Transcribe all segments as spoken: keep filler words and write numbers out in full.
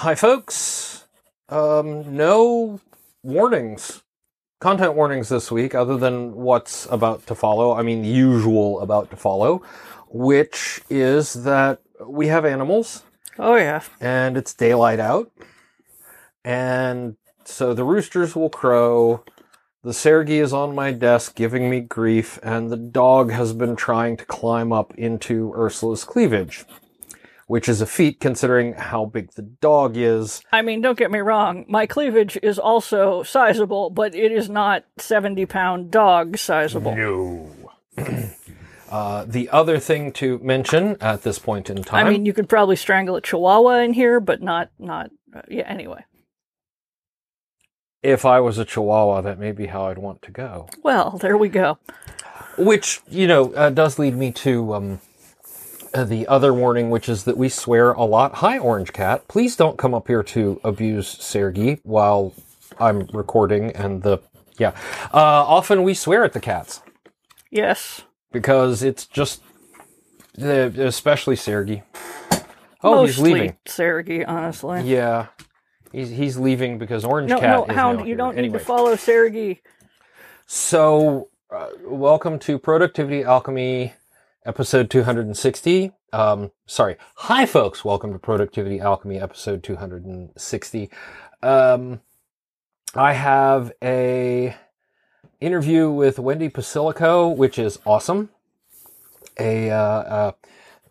Hi, folks. Um, no warnings, content warnings this week, other than what's about to follow. I mean, the usual about to follow, which is that we have animals. Oh, yeah. And it's daylight out. And so the roosters will crow. The Sergi is on my desk giving me grief. And the dog has been trying to climb up into Ursula's cleavage, which is a feat considering how big the dog is. I mean, don't get me wrong. My cleavage is also sizable, but it is not seventy-pound dog sizable. No. uh, the other thing to mention at this point in time... I mean, you could probably strangle a chihuahua in here, but not... not uh, yeah, anyway. If I was a chihuahua, that may be how I'd want to go. Well, there we go. Which, you know, uh, does lead me to... Um, the other warning, which is that we swear a lot. Hi, Orange Cat. Please don't come up here to abuse Sergi while I'm recording and the... Yeah. Uh, often we swear at the cats. Yes. Because it's just... Especially Sergi. Oh, mostly he's leaving. Sergi, honestly. Yeah. He's he's leaving because Orange no, Cat no, is Hound, now you here. Don't anyway. Need to follow Sergi. So, uh, welcome to Productivity Alchemy... Episode two hundred sixty. Um, sorry. Hi, folks. Welcome to Productivity Alchemy, episode two hundred sixty. Um, I have a interview with Wendy Posillico, which is awesome. A, uh,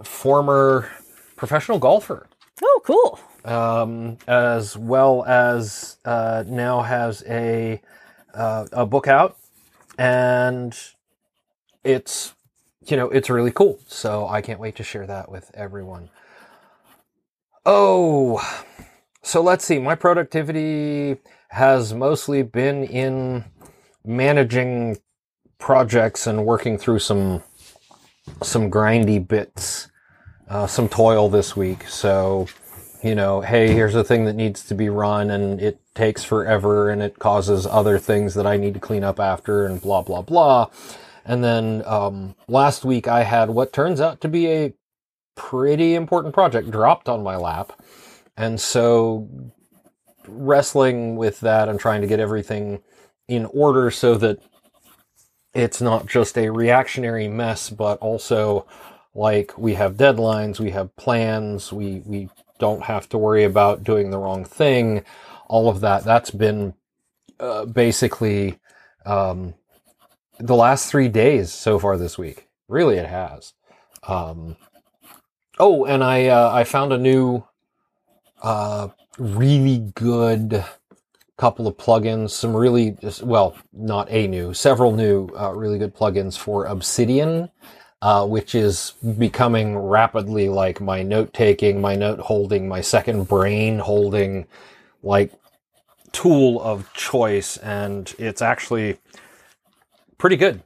a former professional golfer. Oh, cool. Um, as well as uh, now has a uh, a book out, and it's... You know, it's really cool, so I can't wait to share that with everyone. Oh, so let's see. My productivity has mostly been in managing projects and working through some some grindy bits, uh, some toil this week. So, you know, hey, here's a thing that needs to be run, and it takes forever, and it causes other things that I need to clean up after, and blah, blah, blah. And then um, last week I had what turns out to be a pretty important project dropped on my lap. And so wrestling with that and trying to get everything in order so that it's not just a reactionary mess, but also like we have deadlines, we have plans, we, we don't have to worry about doing the wrong thing. All of that, that's been uh, basically... Um, the last three days so far this week. Really, it has. Um, oh, and I uh, I found a new uh, really good couple of plugins. Some really, well, not a new, several new uh, really good plugins for Obsidian, uh, which is becoming rapidly like my note-taking, my note-holding, my second brain-holding, like, tool of choice. And it's actually... pretty good.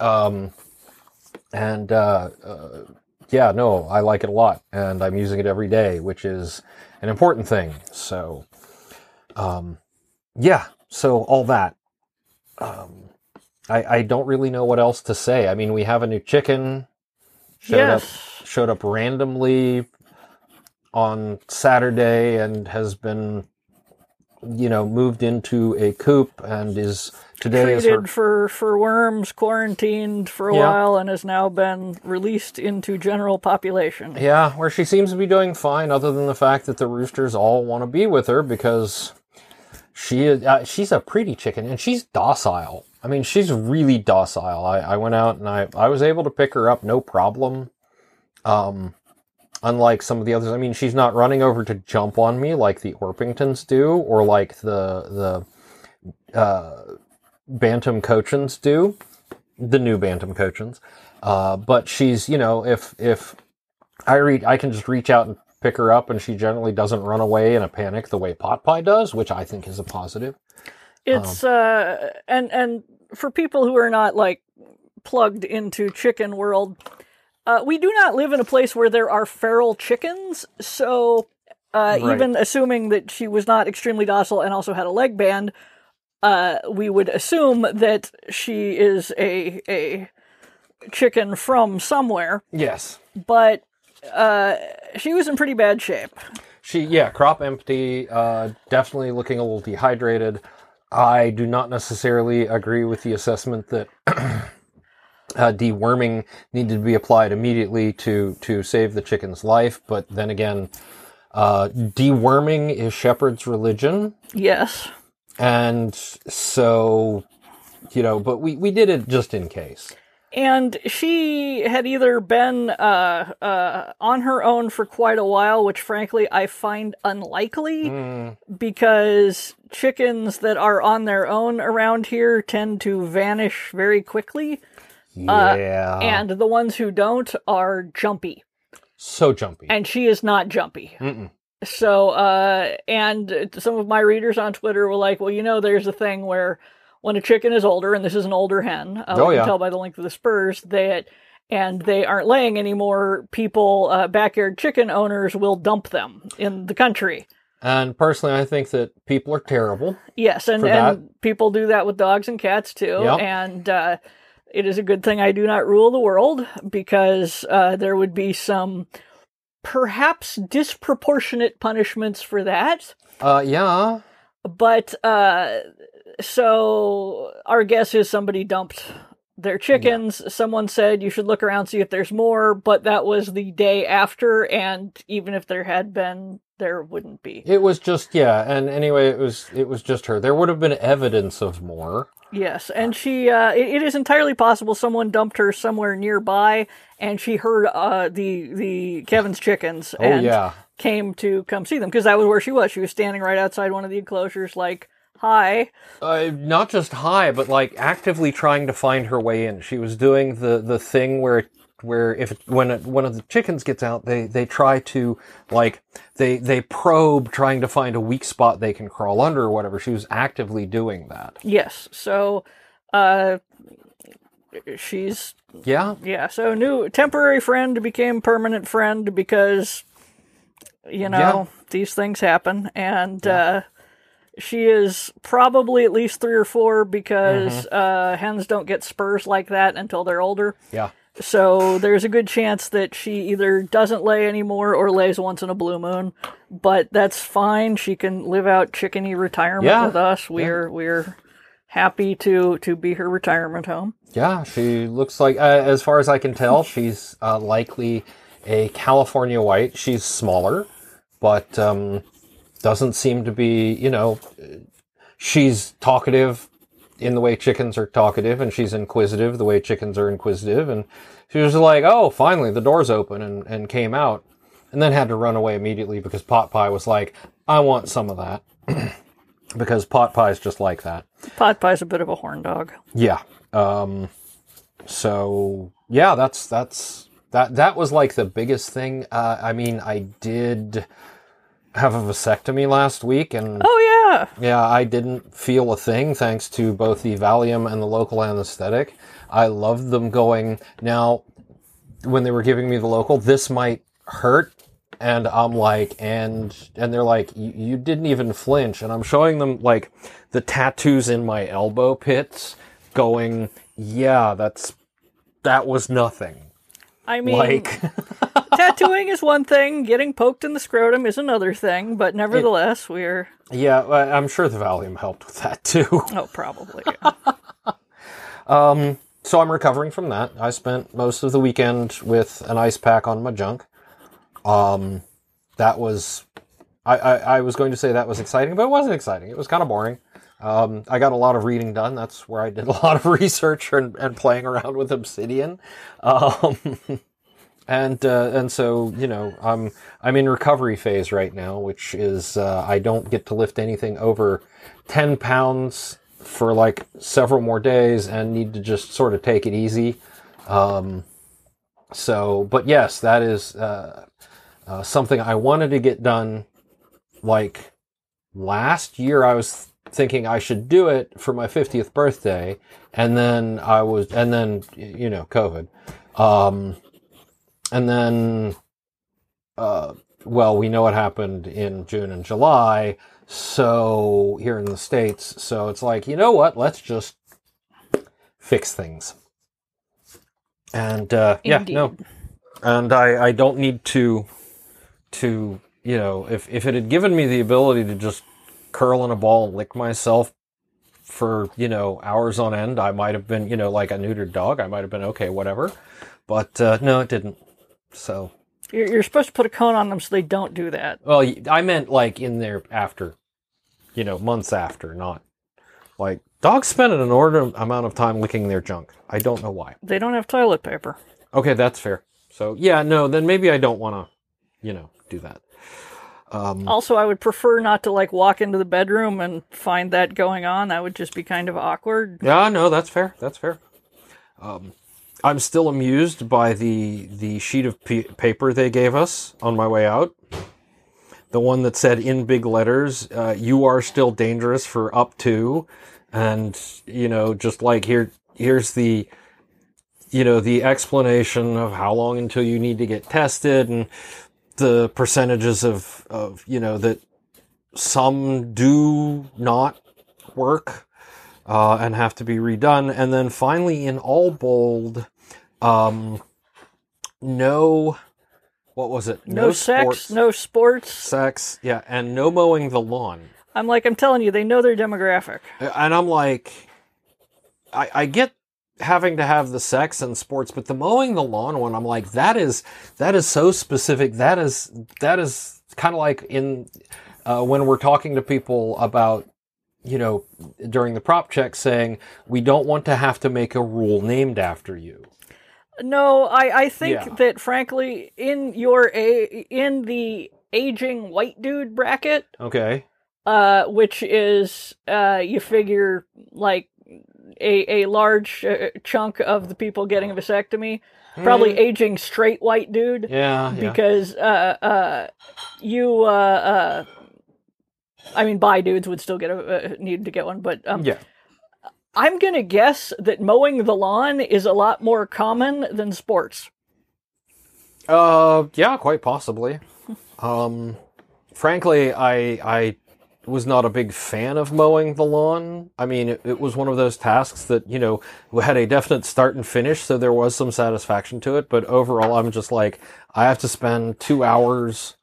Um, and, uh, uh, yeah, no, I like it a lot, and I'm using it every day, which is an important thing. So, um, yeah, so all that. Um, I, I don't really know what else to say. I mean, we have a new chicken. Showed yes. up, showed up randomly on Saturday and has been, you know, moved into a coop and is... Today treated is her... for, for worms, quarantined for a yeah. while, and has now been released into general population. Yeah, where she seems to be doing fine, other than the fact that the roosters all want to be with her because she is, uh, she's a pretty chicken, and she's docile. I mean, she's really docile. I, I went out, and I, I was able to pick her up, no problem, um, unlike some of the others. I mean, she's not running over to jump on me like the Orpingtons do, or like the... the uh, Bantam Cochins do, the new Bantam Cochins, uh, but she's, you know, if if I read, I can just reach out and pick her up, and she generally doesn't run away in a panic the way Pot Pie does, which I think is a positive. It's um, uh, and and for people who are not like plugged into chicken world, uh, we do not live in a place where there are feral chickens, so uh, right. Even assuming that she was not extremely docile and also had a leg band. Uh, we would assume that she is a a chicken from somewhere. Yes. But uh, she was in pretty bad shape. She, yeah, crop empty, uh, definitely looking a little dehydrated. I do not necessarily agree with the assessment that uh, deworming needed to be applied immediately to, to save the chicken's life. But then again, uh, deworming is Shepherd's religion. Yes. And so, you know, but we, we did it just in case. And she had either been uh, uh, on her own for quite a while, which frankly I find unlikely, mm. because chickens that are on their own around here tend to vanish very quickly. Yeah. Uh, and the ones who don't are jumpy. So jumpy. And she is not jumpy. Mm-mm. So, uh, and some of my readers on Twitter were like, well, you know, there's a thing where when a chicken is older, and this is an older hen, uh, oh, we yeah. can tell by the length of the spurs, that, and they aren't laying anymore, people, uh, backyard chicken owners will dump them in the country. And personally, I think that people are terrible. Yes, and, and people do that with dogs and cats, too. Yep. And uh, it is a good thing I do not rule the world, because uh, there would be some perhaps disproportionate punishments for that. Uh, yeah. But, uh... so our guess is somebody dumped their chickens. Yeah. Someone said you should look around, see if there's more, but that was the day after, and even if there had been, there wouldn't be. It was just, yeah, and anyway, it was it was just her. There would have been evidence of more. Yes, and she, uh, it, it is entirely possible someone dumped her somewhere nearby, and she heard uh, the, the Kevin's chickens oh, and yeah. came to come see them, because that was where she was. She was standing right outside one of the enclosures, like, hi. Uh, not just hi, but like actively trying to find her way in. She was doing the, the thing where where if when it, one of the chickens gets out, they, they try to like they they probe, trying to find a weak spot they can crawl under or whatever. She was actively doing that. Yes. So, uh, she's yeah yeah. So new temporary friend became permanent friend because you know yeah. these things happen and. Yeah. Uh, She is probably at least three or four because mm-hmm. uh, hens don't get spurs like that until they're older. Yeah. So there's a good chance that she either doesn't lay anymore or lays once in a blue moon. But that's fine. She can live out chickeny retirement yeah. with us. We're yeah. we're happy to, to be her retirement home. Yeah. She looks like, uh, as far as I can tell, she's uh, likely a California white. She's smaller, but... Um, doesn't seem to be, you know, she's talkative in the way chickens are talkative, and she's inquisitive the way chickens are inquisitive, and she was like, oh, finally, the door's open, and, and came out, and then had to run away immediately because Pot Pie was like, I want some of that, because Pot Pie's just like that. Pot Pie's a bit of a horn dog. Yeah. Um, so, yeah, that's, that's, that, that was like the biggest thing. Uh, I mean, I did... have a vasectomy last week, and oh yeah, yeah, I didn't feel a thing thanks to both the Valium and the local anesthetic. I loved them going. Now, when they were giving me the local, this might hurt, and I'm like, and and they're like, you didn't even flinch, and I'm showing them like the tattoos in my elbow pits, going, yeah, that's that was nothing. I mean, like, tattooing is one thing, getting poked in the scrotum is another thing, but nevertheless, it, we're... Yeah, I'm sure the Valium helped with that, too. Oh, probably. Yeah. um, so I'm recovering from that. I spent most of the weekend with an ice pack on my junk. Um, that was... I, I, I was going to say that was exciting, but it wasn't exciting. It was kind of boring. Um, I got a lot of reading done. That's where I did a lot of research and, and playing around with Obsidian. Um, and, uh, and so, you know, I'm, I'm in recovery phase right now, which is, uh, I don't get to lift anything over ten pounds for like several more days and need to just sort of take it easy. Um, so, but yes, that is, uh, uh something I wanted to get done. Like last year I was th- thinking I should do it for my fiftieth birthday, and then I was, and then, you know, COVID. Um, and then, uh, well, we know what happened in June and July, so, here in the States, so it's like, you know what, let's just fix things. And, uh, Indeed. yeah, no, and I, I don't need to, to, you know, if, if it had given me the ability to just curl in a ball and lick myself for, you know, hours on end, I might have been, you know, like a neutered dog, I might have been okay, whatever. But uh, no, it didn't. So you're, you're supposed to put a cone on them so they don't do that. Well, I meant like in there after, you know, months after, not like dogs spend an inordinate amount of time licking their junk. I don't know why. They don't have toilet paper. Okay, that's fair. So yeah, no, then maybe I don't want to, you know, do that. Um, also, I would prefer not to like walk into the bedroom and find that going on. That would just be kind of awkward. Yeah, no, that's fair. That's fair. Um, I'm still amused by the the sheet of p- paper they gave us on my way out. The one that said in big letters, uh, "You are still dangerous for up to," and you know, just like here, here's the, you know, the explanation of how long until you need to get tested and the percentages of, of, you know, that some do not work, uh, and have to be redone. And then finally in all bold, um, no, what was it? No, no sex, sports, no sports, sex. Yeah. And no mowing the lawn. I'm like, I'm telling you, they know their demographic. And I'm like, I, I get having to have the sex and sports, but the mowing the lawn one, I'm like, that is, that is so specific. That is, that is kind of like in, uh, when we're talking to people about, you know, during the prop check saying, we don't want to have to make a rule named after you. No, I, I think yeah. that frankly, in your, a in the aging white dude bracket, okay. Uh, which is, uh, you figure like, A, a large uh, chunk of the people getting a vasectomy, probably mm. aging straight white dude. Yeah, yeah. Because uh, uh, you, uh, uh, I mean, bi dudes would still get a, uh, need to get one, but um, yeah. I'm going to guess that mowing the lawn is a lot more common than sports. Uh, yeah, quite possibly. um, frankly, I, I, was not a big fan of mowing the lawn. I mean, it, it was one of those tasks that, you know, had a definite start and finish, so there was some satisfaction to it. But overall, I'm just like, I have to spend two hours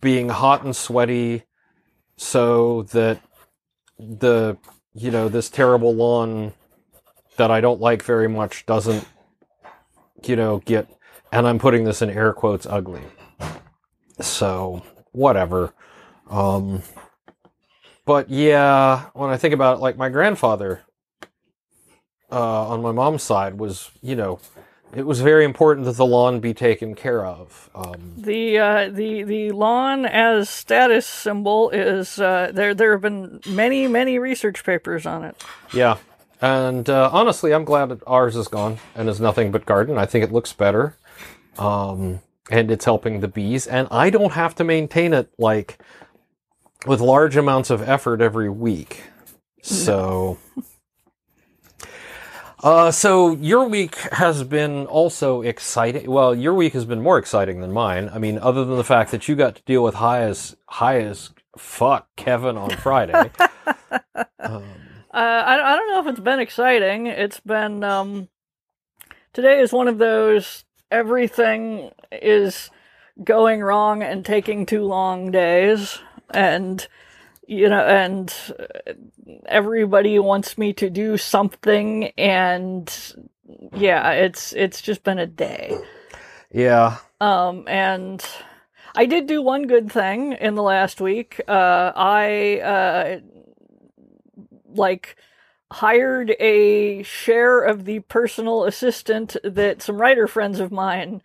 being hot and sweaty so that the, you know, this terrible lawn that I don't like very much doesn't, you know, get, and I'm putting this in air quotes, ugly. So, whatever. Um... But yeah, when I think about it, like my grandfather uh, on my mom's side was, you know, it was very important that the lawn be taken care of. Um, the uh, the the lawn as status symbol is uh, there. There have been many many research papers on it. Yeah, and uh, honestly, I'm glad that ours is gone and is nothing but garden. I think it looks better, um, and it's helping the bees. And I don't have to maintain it like. With large amounts of effort every week. So, uh, so your week has been also exciting. Well, your week has been more exciting than mine. I mean, other than the fact that you got to deal with high as, high as fuck Kevin on Friday. um, uh, I, I don't know if it's been exciting. It's been, um, today is one of those, everything is going wrong and taking too long days. And, you know, and everybody wants me to do something. And yeah, it's, it's just been a day. Yeah. Um, and I did do one good thing in the last week. Uh, I, uh, like hired a share of the personal assistant that some writer friends of mine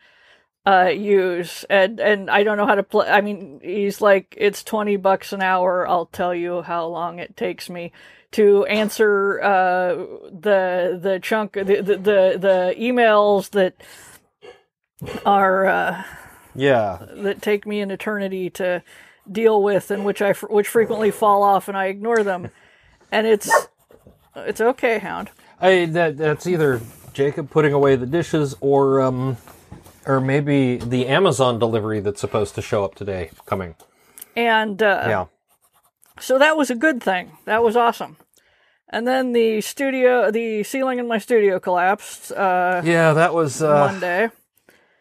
uh use, and and I don't know how to play. I mean, he's like, it's twenty bucks an hour. I'll tell you how long it takes me to answer uh the the chunk the the the, the emails that are uh yeah that take me an eternity to deal with, and which I which frequently fall off and I ignore them. And it's it's okay, hound. I that that's either Jacob putting away the dishes or um Or maybe the Amazon delivery that's supposed to show up today coming. And, uh, yeah. So that was a good thing. That was awesome. And then the studio, the ceiling in my studio collapsed. Uh, yeah, that was, uh, Monday.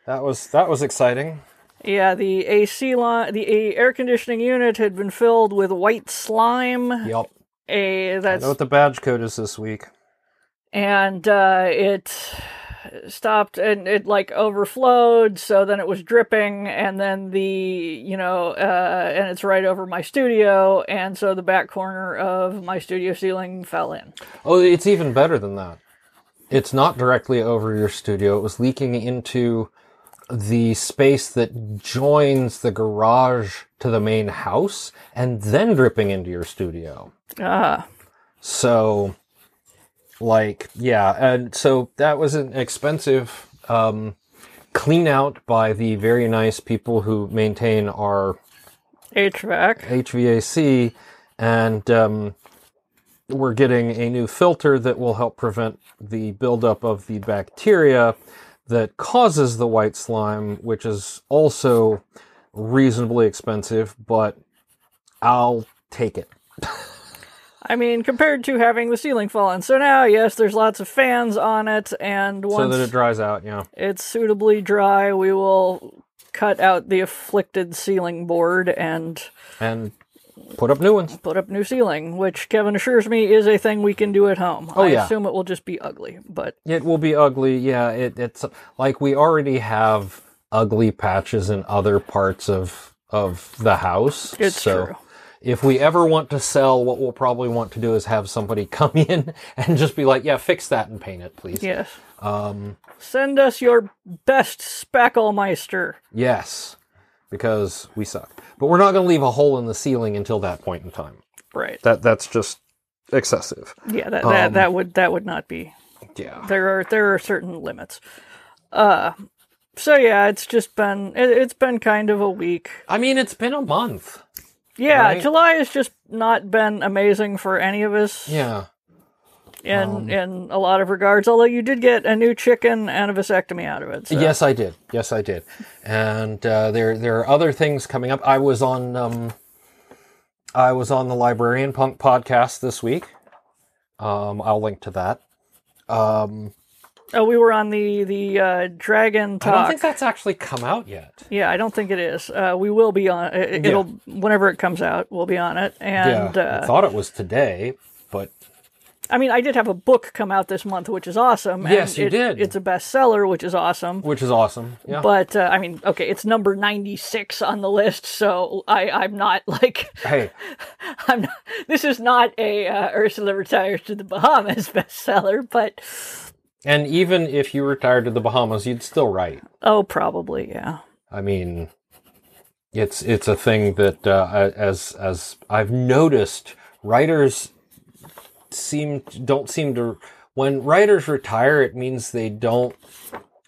That was, that was exciting. Yeah, the A C line, the air conditioning unit had been filled with white slime. Yep. A, that's, I know what the badge code is this week. And uh, it stopped, and it like overflowed, so then it was dripping, and then the, you know, uh, and it's right over my studio, and so the back corner of my studio ceiling fell in. Oh, it's even better than that. It's not directly over your studio. It was leaking into the space that joins the garage to the main house and then dripping into your studio. Ah. So, like, yeah. And so that was an expensive um, clean out by the very nice people who maintain our H V A C. H V A C. And um, we're getting a new filter that will help prevent the buildup of the bacteria that causes the white slime, which is also reasonably expensive, but I'll take it. I mean, compared to having the ceiling fall in. So now, yes, there's lots of fans on it, and once so that it dries out, yeah, it's suitably dry, we will cut out the afflicted ceiling board and and put up new ones. Put up new ceiling, which Kevin assures me is a thing we can do at home. Oh, I yeah. assume it will just be ugly, but it will be ugly. Yeah, it, it's like we already have ugly patches in other parts of of the house. It's so true. If we ever want to sell, what we'll probably want to do is have somebody come in and just be like, yeah, fix that and paint it, please. Yes. Um, Send us your best Spackelmeister. Yes, because we suck. But we're not going to leave a hole in the ceiling until that point in time. Right. That That's just excessive. Yeah, that that, um, that would that would not be. Yeah. There are there are certain limits. Uh, so, yeah, it's just been, it, it's been kind of a week. I mean, it's been a month. Yeah, right? July has just not been amazing for any of us. Yeah. In, um, in a lot of regards, although you did get a new chicken and a vasectomy out of it. So. Yes, I did. Yes, I did. And uh, there there are other things coming up. I was on um, I was on the Librarian Punk podcast this week. Um, I'll link to that. Um, oh, we were on the the uh, Dragon Talk. I don't think that's actually come out yet. Yeah, I don't think it is. Uh, we will be on it. It'll yeah. Whenever it comes out, we'll be on it. And yeah, uh, I thought it was today, but. I mean, I did have a book come out this month, which is awesome. And yes, you it, did. It's a bestseller, which is awesome. Which is awesome, yeah. But, uh, I mean, okay, it's number ninety-six on the list, so I, I'm not, like... Hey. I'm not, this is not a uh, Ursula Retires to the Bahamas bestseller, but... And even if you retired to the Bahamas, you'd still write. Oh, probably, yeah. I mean, it's it's a thing that, uh, as as I've noticed, writers... seem don't seem to when writers retire, it means they don't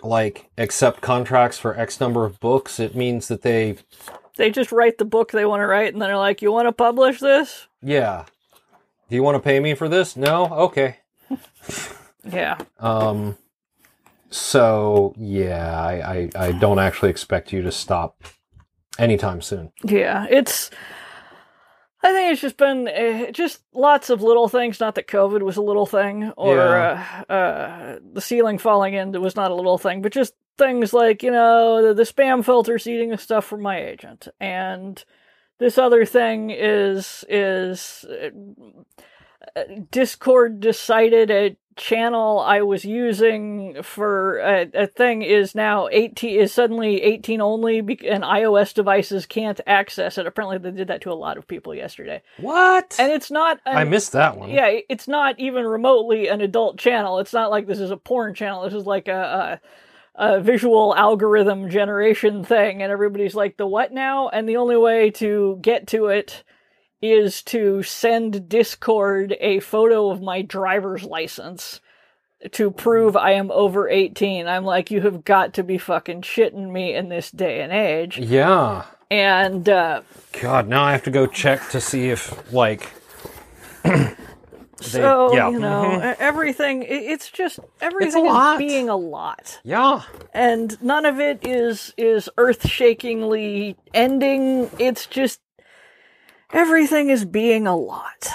like accept contracts for X number of books. It means that they they just write the book they want to write, and then they're like, you want to publish this? Yeah. Do you want to pay me for this? No? Okay. Yeah. Um so yeah, I, I I don't actually expect you to stop anytime soon. Yeah, it's I think it's just been uh, just lots of little things. Not that COVID was a little thing, or yeah. uh, uh, the ceiling falling in was not a little thing, but just things like, you know, the, the spam filters eating the stuff from my agent, and this other thing is is uh, Discord decided a channel I was using for a, a thing is now eighteen is suddenly eighteen only, and iOS devices can't access it. Apparently, they did that to a lot of people yesterday. What? And it's not. An, I missed that one. Yeah, it's not even remotely an adult channel. It's not like this is a porn channel. This is like a. a a visual algorithm generation thing, and everybody's like, the what now? And the only way to get to it is to send Discord a photo of my driver's license to prove I am over eighteen. I'm like, you have got to be fucking shitting me in this day and age. Yeah. And, uh... God, now I have to go check to see if, like... they, so, yeah. you know, mm-hmm. everything... It's just... Everything it's is being a lot. Yeah. And none of it is is earth-shakingly ending. It's just... Everything is being a lot.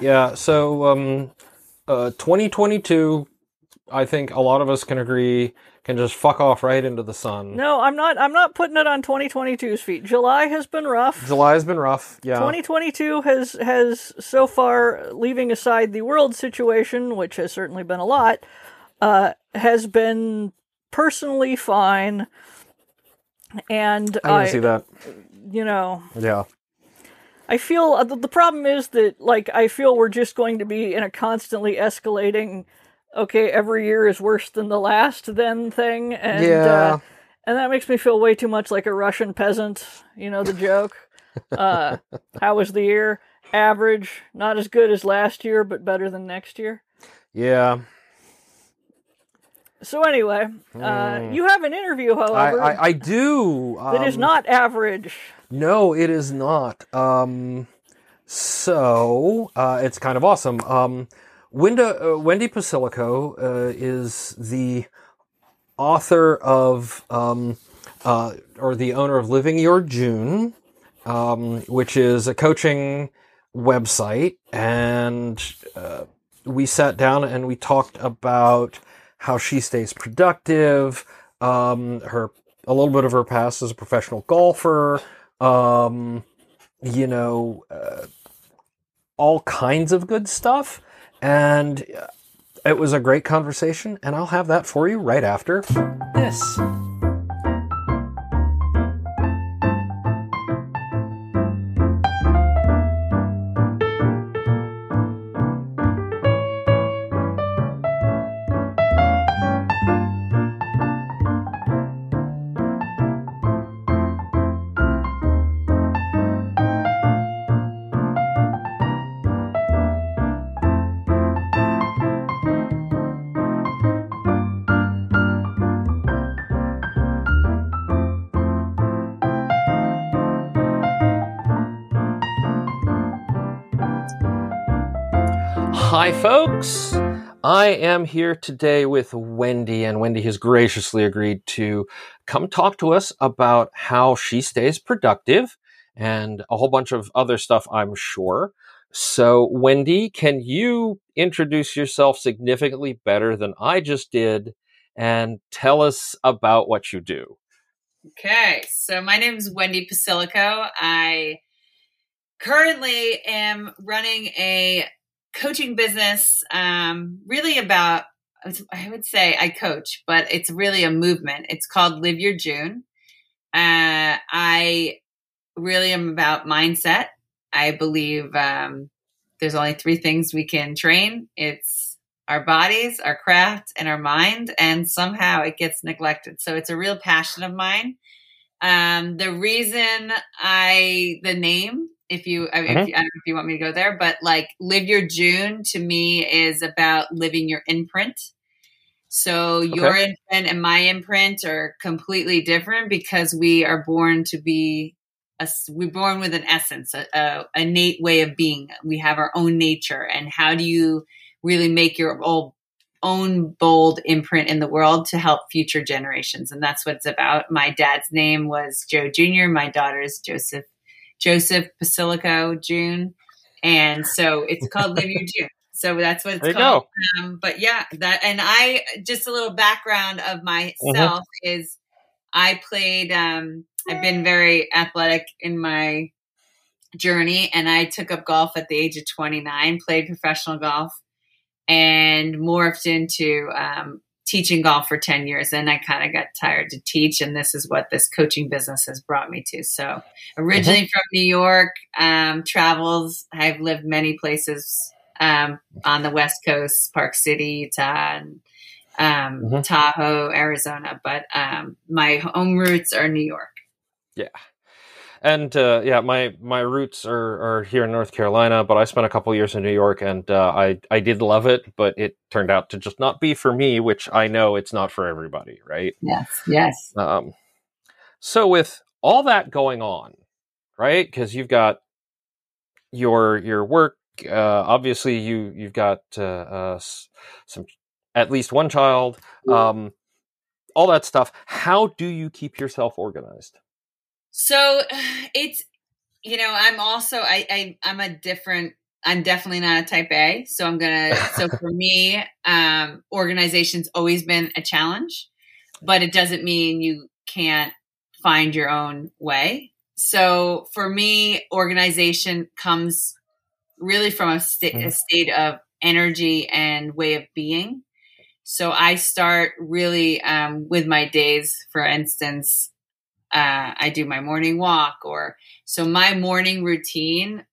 Yeah, so um, uh, twenty twenty-two, I think a lot of us can agree, can just fuck off right into the sun. No, I'm not I'm not putting it on twenty twenty-two's feet. July has been rough. July has been rough, yeah. twenty twenty-two has, has so far, leaving aside the world situation, which has certainly been a lot, uh, has been personally fine. And I, I see that. You know. Yeah. I feel, the problem is that, like, I feel we're just going to be in a constantly escalating, okay, every year is worse than the last then thing. And, yeah. uh, and that makes me feel way too much like a Russian peasant, you know, the joke. uh, how was the year? Average, not as good as last year, but better than next year. Yeah. So anyway, mm. uh, you have an interview, however. I, I, I do. Um, that is not average. No, it is not. Um, so uh, it's kind of awesome. Um, Wendy, uh, Wendy Posillico uh, is the author of, um, uh, or the owner of Living Your June, um, which is a coaching website, and uh, we sat down and we talked about how she stays productive, um, her a little bit of her past as a professional golfer, um, you know, uh, all kinds of good stuff. And it was a great conversation, and I'll have that for you right after this. Hi folks, I am here today with Wendy, and Wendy has graciously agreed to come talk to us about how she stays productive and a whole bunch of other stuff, I'm sure. So Wendy, can you introduce yourself significantly better than I just did and tell us about what you do? Okay, so my name is Wendy Posillico. I currently am running a coaching business, um, really about, I would say I coach, but it's really a movement. It's called Live Your June. Uh, I really am about mindset. I believe um, there's only three things we can train. It's our bodies, our craft, and our mind, and somehow it gets neglected. So it's a real passion of mine. Um, the reason I, the name, If you, I mean, mm-hmm. if you, I don't know if you want me to go there, but like Live Your June to me is about living your imprint. So okay. Your imprint and my imprint are completely different because we are born to be, a, we're born with an essence, a, a innate way of being. We have our own nature, and how do you really make your own, own bold imprint in the world to help future generations? And that's what it's about. My dad's name was Joe Junior My daughter's Joseph. Joseph Posillico June. And so it's called Live Your June. So that's what it's there called. Um, but yeah, that, and I, just a little background of myself mm-hmm. is I played, um, I've been very athletic in my journey, and I took up golf at the age of twenty-nine, played professional golf, and morphed into, um, teaching golf for ten years. And I kind of got tired to teach. And this is what this coaching business has brought me to. So originally mm-hmm. from New York, um, travels, I've lived many places, um, on the West Coast, Park City, Utah, and, um, mm-hmm. Tahoe, Arizona. But, um, my home roots are New York. Yeah. And, uh, yeah, my, my roots are, are here in North Carolina, but I spent a couple years in New York, and, uh, I, I did love it, but it turned out to just not be for me, which I know it's not for everybody. Right. Yes. Yes. Um, so with all that going on, right. 'Cause you've got your, your work, uh, obviously you, you've got, uh, uh some, at least one child, um, all that stuff. How do you keep yourself organized? So it's, you know, I'm also, I, I, I'm a different, I'm definitely not a type A. So I'm going to, so for me, um, organization's always been a challenge. but it doesn't mean you can't find your own way. So for me, organization comes really from a, st- a state of energy and way of being. So I start really um, with my days. For instance, uh, I do my morning walk, or so my morning routine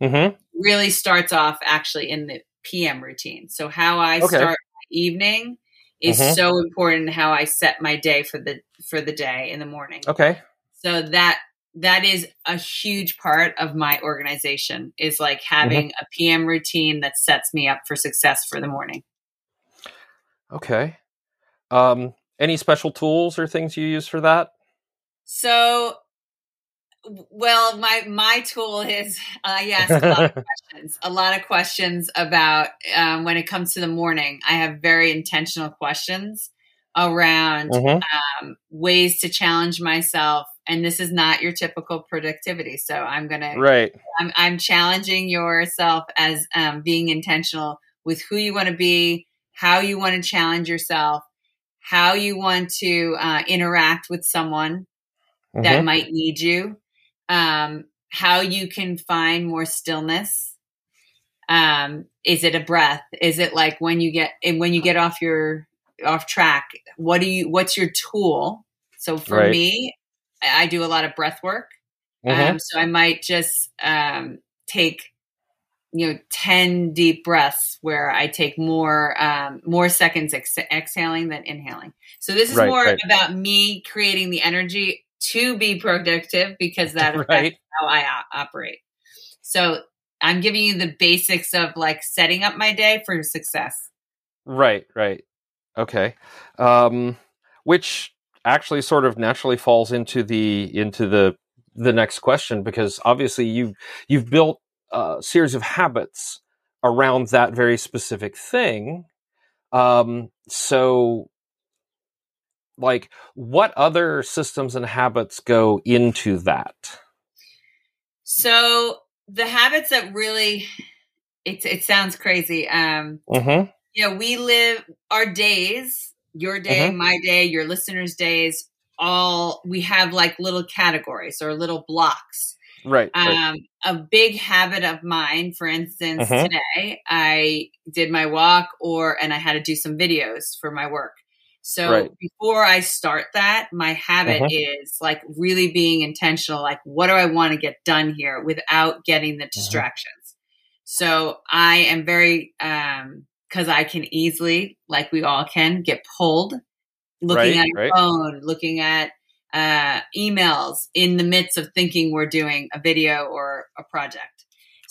mm-hmm. really starts off actually in the P M routine. So how I okay. start my evening is mm-hmm. so important. How I set my day for the for the day in the morning. Okay. So that that is a huge part of my organization, is like having mm-hmm. a P M routine that sets me up for success for the morning. Okay. Um, any special tools or things you use for that? So, well, my, my tool is, uh, yes, a lot of questions, a lot of questions about, um, when it comes to the morning, I have very intentional questions around, mm-hmm. um, ways to challenge myself. And this is not your typical productivity. So I'm going to, right. I'm, I'm challenging yourself as, um, being intentional with who you want to be, how you want to challenge yourself, how you want to uh, interact with someone mm-hmm. that might need you, um, how you can find more stillness. Um, is it a breath? Is it like when you get and when you get off your off track? What do you? What's your tool? So for right. me, I do a lot of breath work. Mm-hmm. Um, so I might just um, take. you know, ten deep breaths where I take more, um, more seconds ex- exhaling than inhaling. So this is right, more right. about me creating the energy to be productive, because that affects right. how I o- operate. So I'm giving you the basics of like setting up my day for success. Right. Right. Okay. Um, which actually sort of naturally falls into the, into the, the next question, because obviously you've, you've built a series of habits around that very specific thing. Um, so like what other systems and habits go into that? So the habits that really, it, it sounds crazy. Um, mm-hmm. you know, we live our days, your day, mm-hmm. my day, your listeners' days, all we have like little categories or little blocks. Right, um, right. A big habit of mine, for instance, mm-hmm. today I did my walk, or and I had to do some videos for my work. So right. before I start that, my habit mm-hmm. is like really being intentional. Like, what do I want to get done here without getting the distractions? Mm-hmm. So I am very um, because I can easily, like we all can, get pulled looking right, at your right. phone, looking at. uh, emails in the midst of thinking we're doing a video or a project.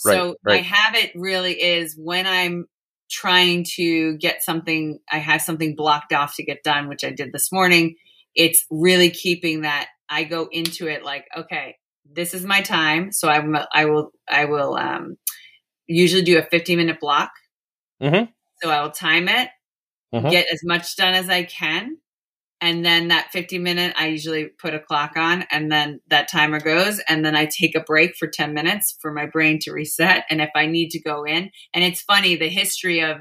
Right, so right. my habit really is when I'm trying to get something, I have something blocked off to get done, which I did this morning. It's really keeping that. I go into it like, okay, this is my time. So I'm, I will, I will, um, usually do a fifteen minute block. Mm-hmm. So I will time it, mm-hmm. get as much done as I can. And then that fifty minute, I usually put a clock on, and then that timer goes. And then I take a break for ten minutes for my brain to reset. And if I need to go in, and it's funny, the history of,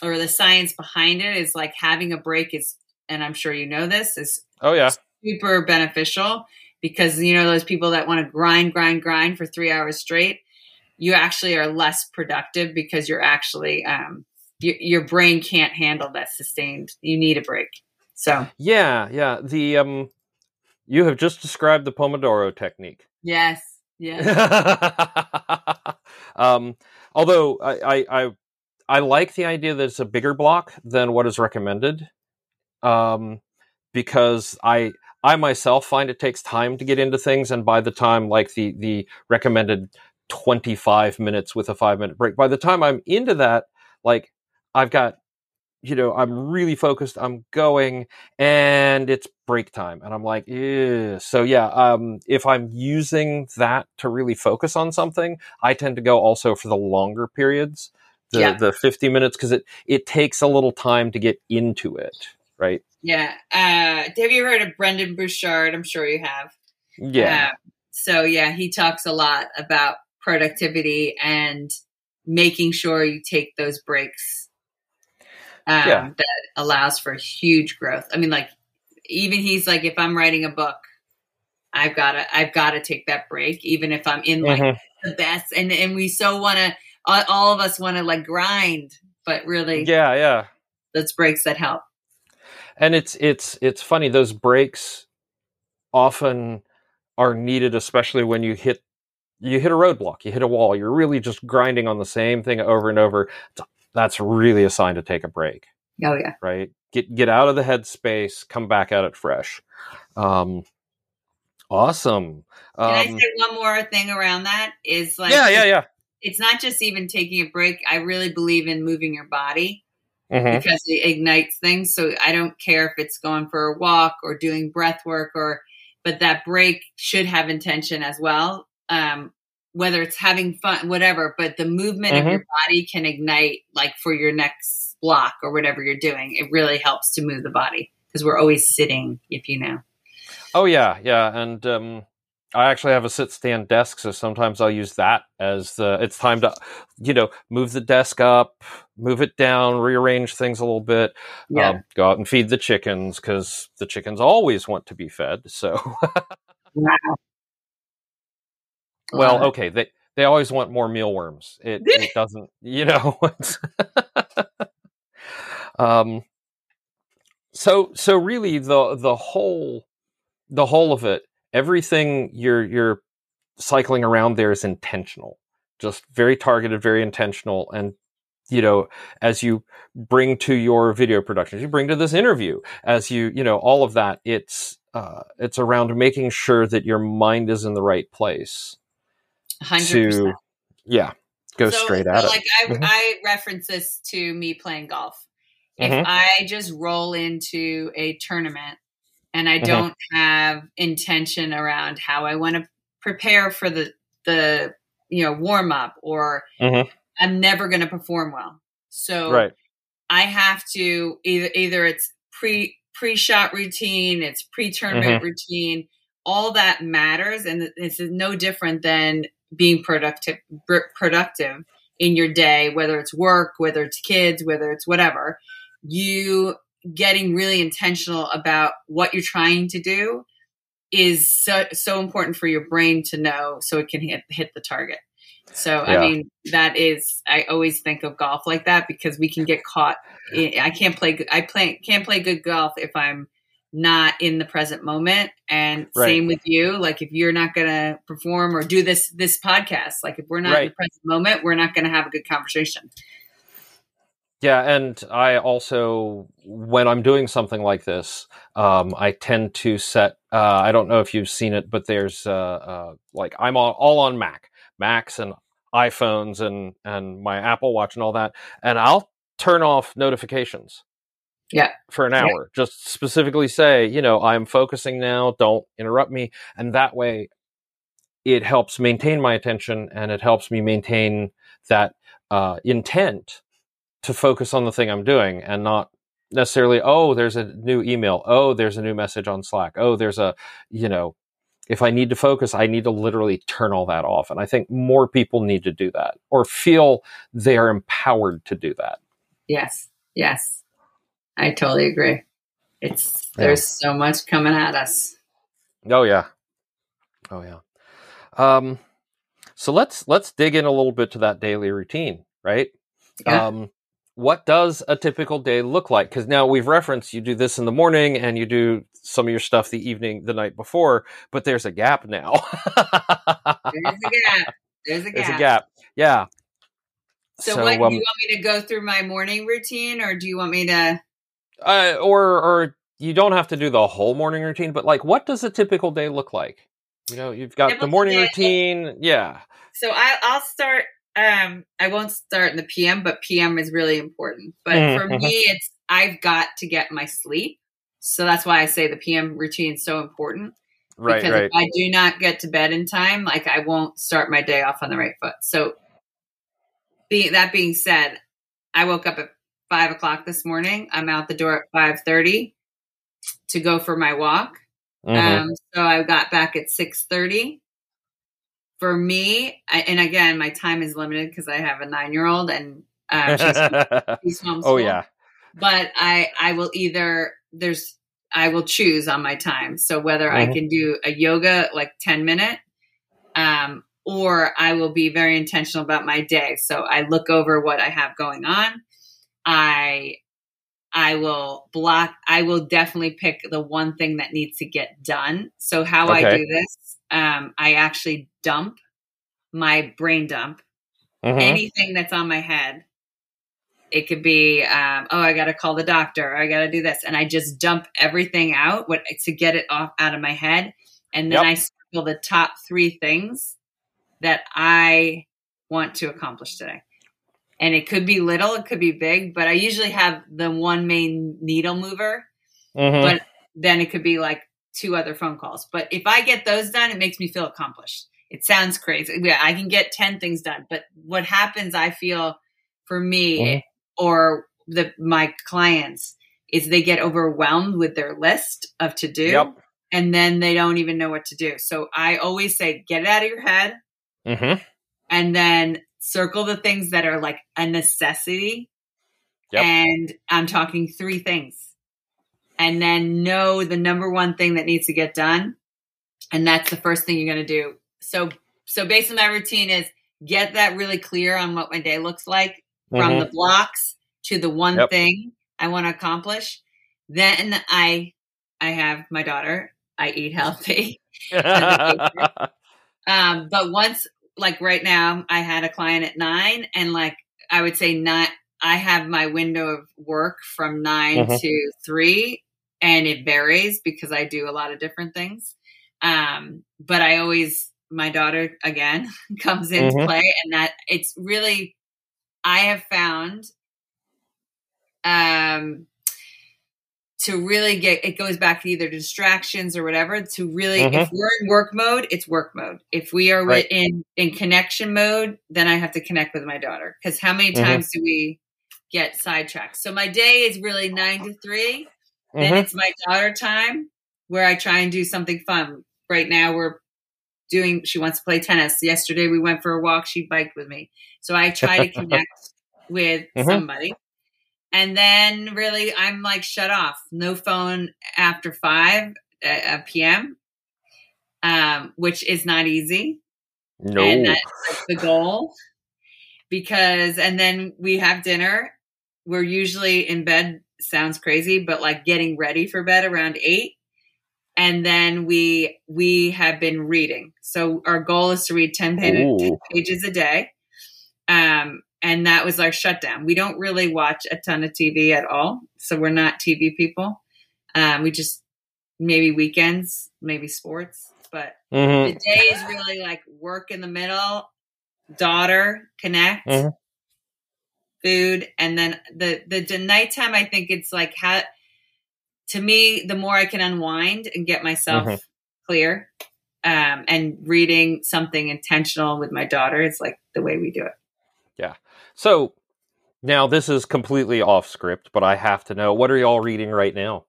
or the science behind it is like having a break is, and I'm sure you know this, is oh yeah, super beneficial, because you know, those people that want to grind, grind, grind for three hours straight, you actually are less productive because you're actually, um, y- your brain can't handle that sustained. You need a break. So yeah, yeah. The um, you have just described the Pomodoro technique. Yes, yes. um, although I, I I I like the idea that it's a bigger block than what is recommended, um, because I I myself find it takes time to get into things, and by the time like the the recommended twenty-five minutes with a five minute break, by the time I'm into that, like I've got. You know, I'm really focused, I'm going, and it's break time. And I'm like, ew. So yeah, um, if I'm using that to really focus on something, I tend to go also for the longer periods, the, yeah. the fifty minutes, because it, it takes a little time to get into it, right? Yeah. Uh, have you heard of Brendan Bouchard? I'm sure you have. Yeah. Uh, so yeah, he talks a lot about productivity and making sure you take those breaks. Um, yeah. That allows for huge growth. I mean, like even he's like, if I'm writing a book, I've got to, I've got to take that break, even if I'm in like mm-hmm. the best. And, and we so want to, all of us want to like grind, but really, yeah, yeah. Those breaks that help. And it's, it's, it's funny. Those breaks often are needed, especially when you hit, you hit a roadblock, you hit a wall, you're really just grinding on the same thing over and over. That's really a sign to take a break. Oh yeah. Right. Get, get out of the headspace, come back at it fresh. Um, Awesome. Um, Can I say one more thing around that? Is like, yeah, yeah, yeah. It's not just even taking a break. I really believe in moving your body mm-hmm. because it ignites things. So I don't care if it's going for a walk or doing breath work, or, but that break should have intention as well. Um, whether it's having fun, whatever, but the movement mm-hmm. of your body can ignite like for your next block or whatever you're doing. It really helps to move the body because we're always sitting, if you know. Oh yeah, yeah, and um, I actually have a sit-stand desk, so sometimes I'll use that as the. It's time to, you know, move the desk up, move it down, rearrange things a little bit. Yeah. Um, go out and feed the chickens because the chickens always want to be fed. So, wow. Well, okay, they they always want more mealworms. It, it doesn't, you know. um. So so really the the whole. The whole of it, everything you're you're cycling around there is intentional, just very targeted, very intentional. And, you know, as you bring to your video productions, you bring to this interview, as you, you know, all of that, it's uh, it's around making sure that your mind is in the right place. one hundred percent. To, yeah, go so, straight so at like it. Like I, I reference this to me playing golf. If mm-hmm. I just roll into a tournament, and I don't mm-hmm. have intention around how I want to prepare for the, the, you know, warm up, or mm-hmm. I'm never going to perform well. So right. I have to either, either it's pre pre shot routine, it's pre tournament mm-hmm. routine, all that matters. And it's no different than being productive, productive in your day, whether it's work, whether it's kids, whether it's whatever you getting really intentional about what you're trying to do is so, so important for your brain to know, so it can hit, hit the target. So, yeah. I mean, that is, I always think of golf like that because we can get caught. In, I can't play, I play, can't play good golf if I'm not in the present moment. And right. same with you. Like if you're not going to perform or do this, this podcast, like if we're not right. in the present moment, we're not going to have a good conversation. Yeah, and I also, when I'm doing something like this, um, I tend to set, uh, I don't know if you've seen it, but there's, uh, uh, like, I'm all, all on Mac, Macs and iPhones and, and my Apple Watch and all that, and I'll turn off notifications yeah, for an hour. Yeah. Just specifically say, you know, I'm focusing now, don't interrupt me, and that way it helps maintain my attention, and it helps me maintain that uh, intent to focus on the thing I'm doing and not necessarily, oh, there's a new email. Oh, there's a new message on Slack. Oh, there's a, you know, if I need to focus, I need to literally turn all that off. And I think more people need to do that or feel they are empowered to do that. Yes. Yes. I totally agree. It's, there's yeah. so much coming at us. Oh yeah. Oh yeah. Um, so let's, let's dig in a little bit to that daily routine, right? Yeah. Um, What does a typical day look like? Because now we've referenced you do this in the morning and you do some of your stuff the evening, the night before, but there's a gap now. There's a gap. There's a gap. There's a gap. Yeah. So, so what, um, do you want me to go through my morning routine, or do you want me to? Uh, or, or you don't have to do the whole morning routine, but like, what does a typical day look like? You know, you've got typical the morning day. routine. Yeah. So I, I'll start. Um, I won't start in the P M, but P M is really important. But mm-hmm. for me, it's, I've got to get my sleep. So that's why I say the P M routine is so important. Right, because right. if I do not get to bed in time, like I won't start my day off on the right foot. So be, that being said, I woke up at five o'clock this morning. I'm out the door at five thirty to go for my walk. Mm-hmm. Um, so I got back at six thirty. For me, I, and again, my time is limited because I have a nine-year-old and um, she's, she's homeschooled. Oh, yeah. But I, I will either, there's I will choose on my time. So whether mm-hmm. I can do a yoga, like ten minute, um, or I will be very intentional about my day. So I look over what I have going on. I, I will block, I will definitely pick the one thing that needs to get done. So how okay. I do this, um, I actually dump my brain dump, mm-hmm. anything that's on my head. It could be, um, oh, I got to call the doctor. I got to do this. And I just dump everything out what, to get it off out of my head. And then yep. I circle the top three things that I want to accomplish today. And it could be little, it could be big, but I usually have the one main needle mover, mm-hmm. but then it could be like two other phone calls. But if I get those done, it makes me feel accomplished. It sounds crazy. Yeah, I can get ten things done, but what happens, I feel for me, mm-hmm. or the, my clients, is they get overwhelmed with their list of to do, yep. and then they don't even know what to do. So I always say, get it out of your head, mm-hmm. and then circle the things that are like a necessity. Yep. And I'm talking three things, and then know the number one thing that needs to get done. And that's the first thing you're going to do. So, so basically my routine is get that really clear on what my day looks like, from mm-hmm. the blocks to the one yep. thing I want to accomplish. Then I, I have my daughter, I eat healthy. um, but once, like right now, I had a client at nine, and like, I would say nine, I have my window of work from nine mm-hmm. to three, and it varies because I do a lot of different things. Um, but I always, my daughter again comes into mm-hmm. play, and that it's really, I have found, um, to really get, it goes back to either distractions or whatever, to really, mm-hmm. if we're in work mode, it's work mode. If we are right. in, in connection mode, then I have to connect with my daughter. 'Cause how many mm-hmm. times do we get sidetracked? So my day is really nine to three. Mm-hmm. Then it's my daughter time where I try and do something fun. Right now we're doing, she wants to play tennis. Yesterday we went for a walk. She biked with me. So I try to connect with mm-hmm. somebody. And then really I'm like shut off. No phone after five p.m., um, which is not easy. No. And that's like the goal. Because, and then we have dinner. We're usually in bed, sounds crazy, but like getting ready for bed around eight. And then we we have been reading. So our goal is to read ten, ten pages a day. Um, and that was our shutdown. We don't really watch a ton of T V at all. So we're not T V people. Um, we just, maybe weekends, maybe sports, but mm-hmm. the day is really like work in the middle, daughter, connect, mm-hmm. food. And then the, the, the nighttime, I think it's like, how, to me, the more I can unwind and get myself mm-hmm. clear, um, and reading something intentional with my daughter, it's like the way we do it. Yeah. So now this is completely off script, but I have to know, what are y'all reading right now?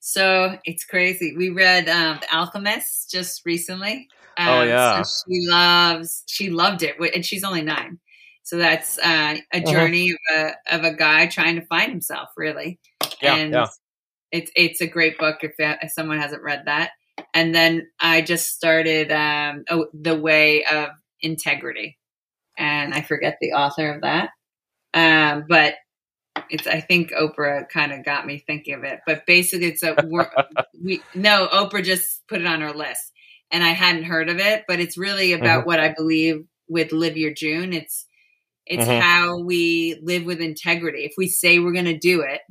So it's crazy. We read um, The Alchemist just recently. Um, oh, yeah. So she loves, she loved it. And she's only nine. So that's uh, a journey uh-huh. of, a, of a guy trying to find himself, really. Yeah, and yeah. It's, it's a great book if, if someone hasn't read that. And then I just started um, oh, The Way of Integrity. And I forget the author of that. Um, but it's, I think Oprah kind of got me thinking of it, but basically it's a, we're, we, no, Oprah just put it on her list and I hadn't heard of it, but it's really about mm-hmm. what I believe with Live Your June. It's, it's mm-hmm. how we live with integrity. If we say we're going to do it,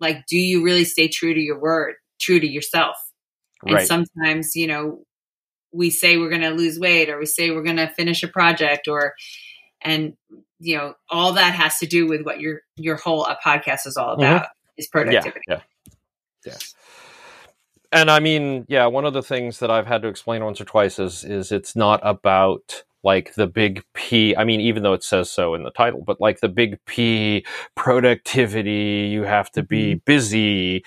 like, do you really stay true to your word, true to yourself? Right. And sometimes, you know, we say we're going to lose weight, or we say we're going to finish a project, or, and you know, all that has to do with what your, your whole uh, podcast is all about mm-hmm. is productivity. Yeah, yeah. Yeah. And I mean, yeah, one of the things that I've had to explain once or twice is, is it's not about like the big P, I mean, even though it says so in the title, but like the big P productivity, you have to be busy.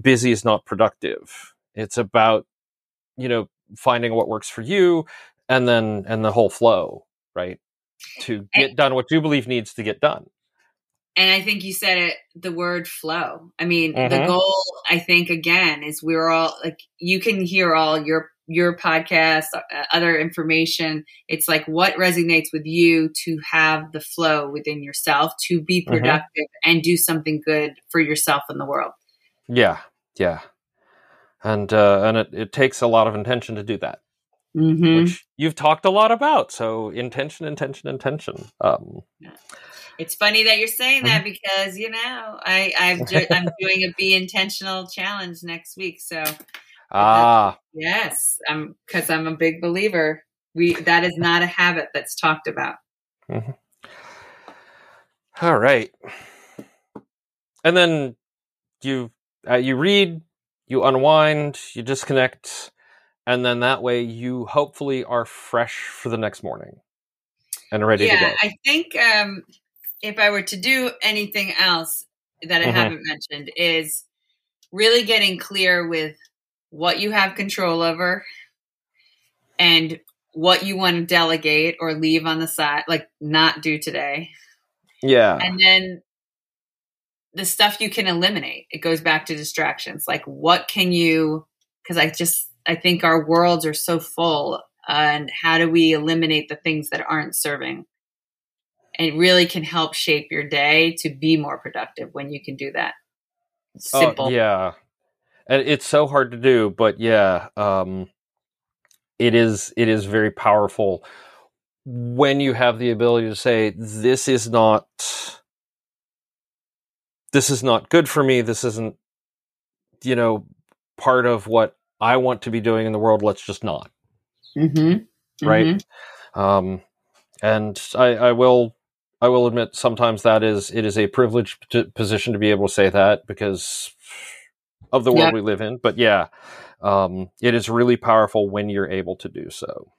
Busy is not productive. It's about, you know, finding what works for you, and then and the whole flow, right? To get and, done what you believe needs to get done. And I think you said it, the word flow. I mean, mm-hmm. the goal, I think, again, is we're all like, you can hear all your, your podcasts, uh, other information. It's like what resonates with you to have the flow within yourself, to be productive mm-hmm. and do something good for yourself and the world. Yeah. Yeah. And, uh, and it, it takes a lot of intention to do that, mm-hmm. which you've talked a lot about. So intention, intention, intention. Um, yeah. It's funny that you're saying that because, you know, I, I've ju- I'm doing a Be Intentional challenge next week. So, ah, uh, yes, I'm because I'm a big believer. We that is not a habit that's talked about. Mm-hmm. All right, and then you uh, you read, you unwind, you disconnect, and then that way you hopefully are fresh for the next morning and ready yeah, to go. Yeah, I think. Um, If I were to do anything else that I mm-hmm. haven't mentioned is really getting clear with what you have control over and what you want to delegate or leave on the side, like not do today. Yeah. And then the stuff you can eliminate, it goes back to distractions. Like what can you, cause I just, I think our worlds are so full, uh, and how do we eliminate the things that aren't serving? It really can help shape your day to be more productive when you can do that. It's simple. Oh, yeah. And it's so hard to do, but yeah, um, it is, it is very powerful when you have the ability to say, this is not, this is not good for me. This isn't, you know, part of what I want to be doing in the world. Let's just not. Mm-hmm. Right. Mm-hmm. Um, and I, I will, I will admit sometimes that is, it is a privileged p- position to be able to say that because of the world yeah. we live in. But yeah, um, it is really powerful when you're able to do so.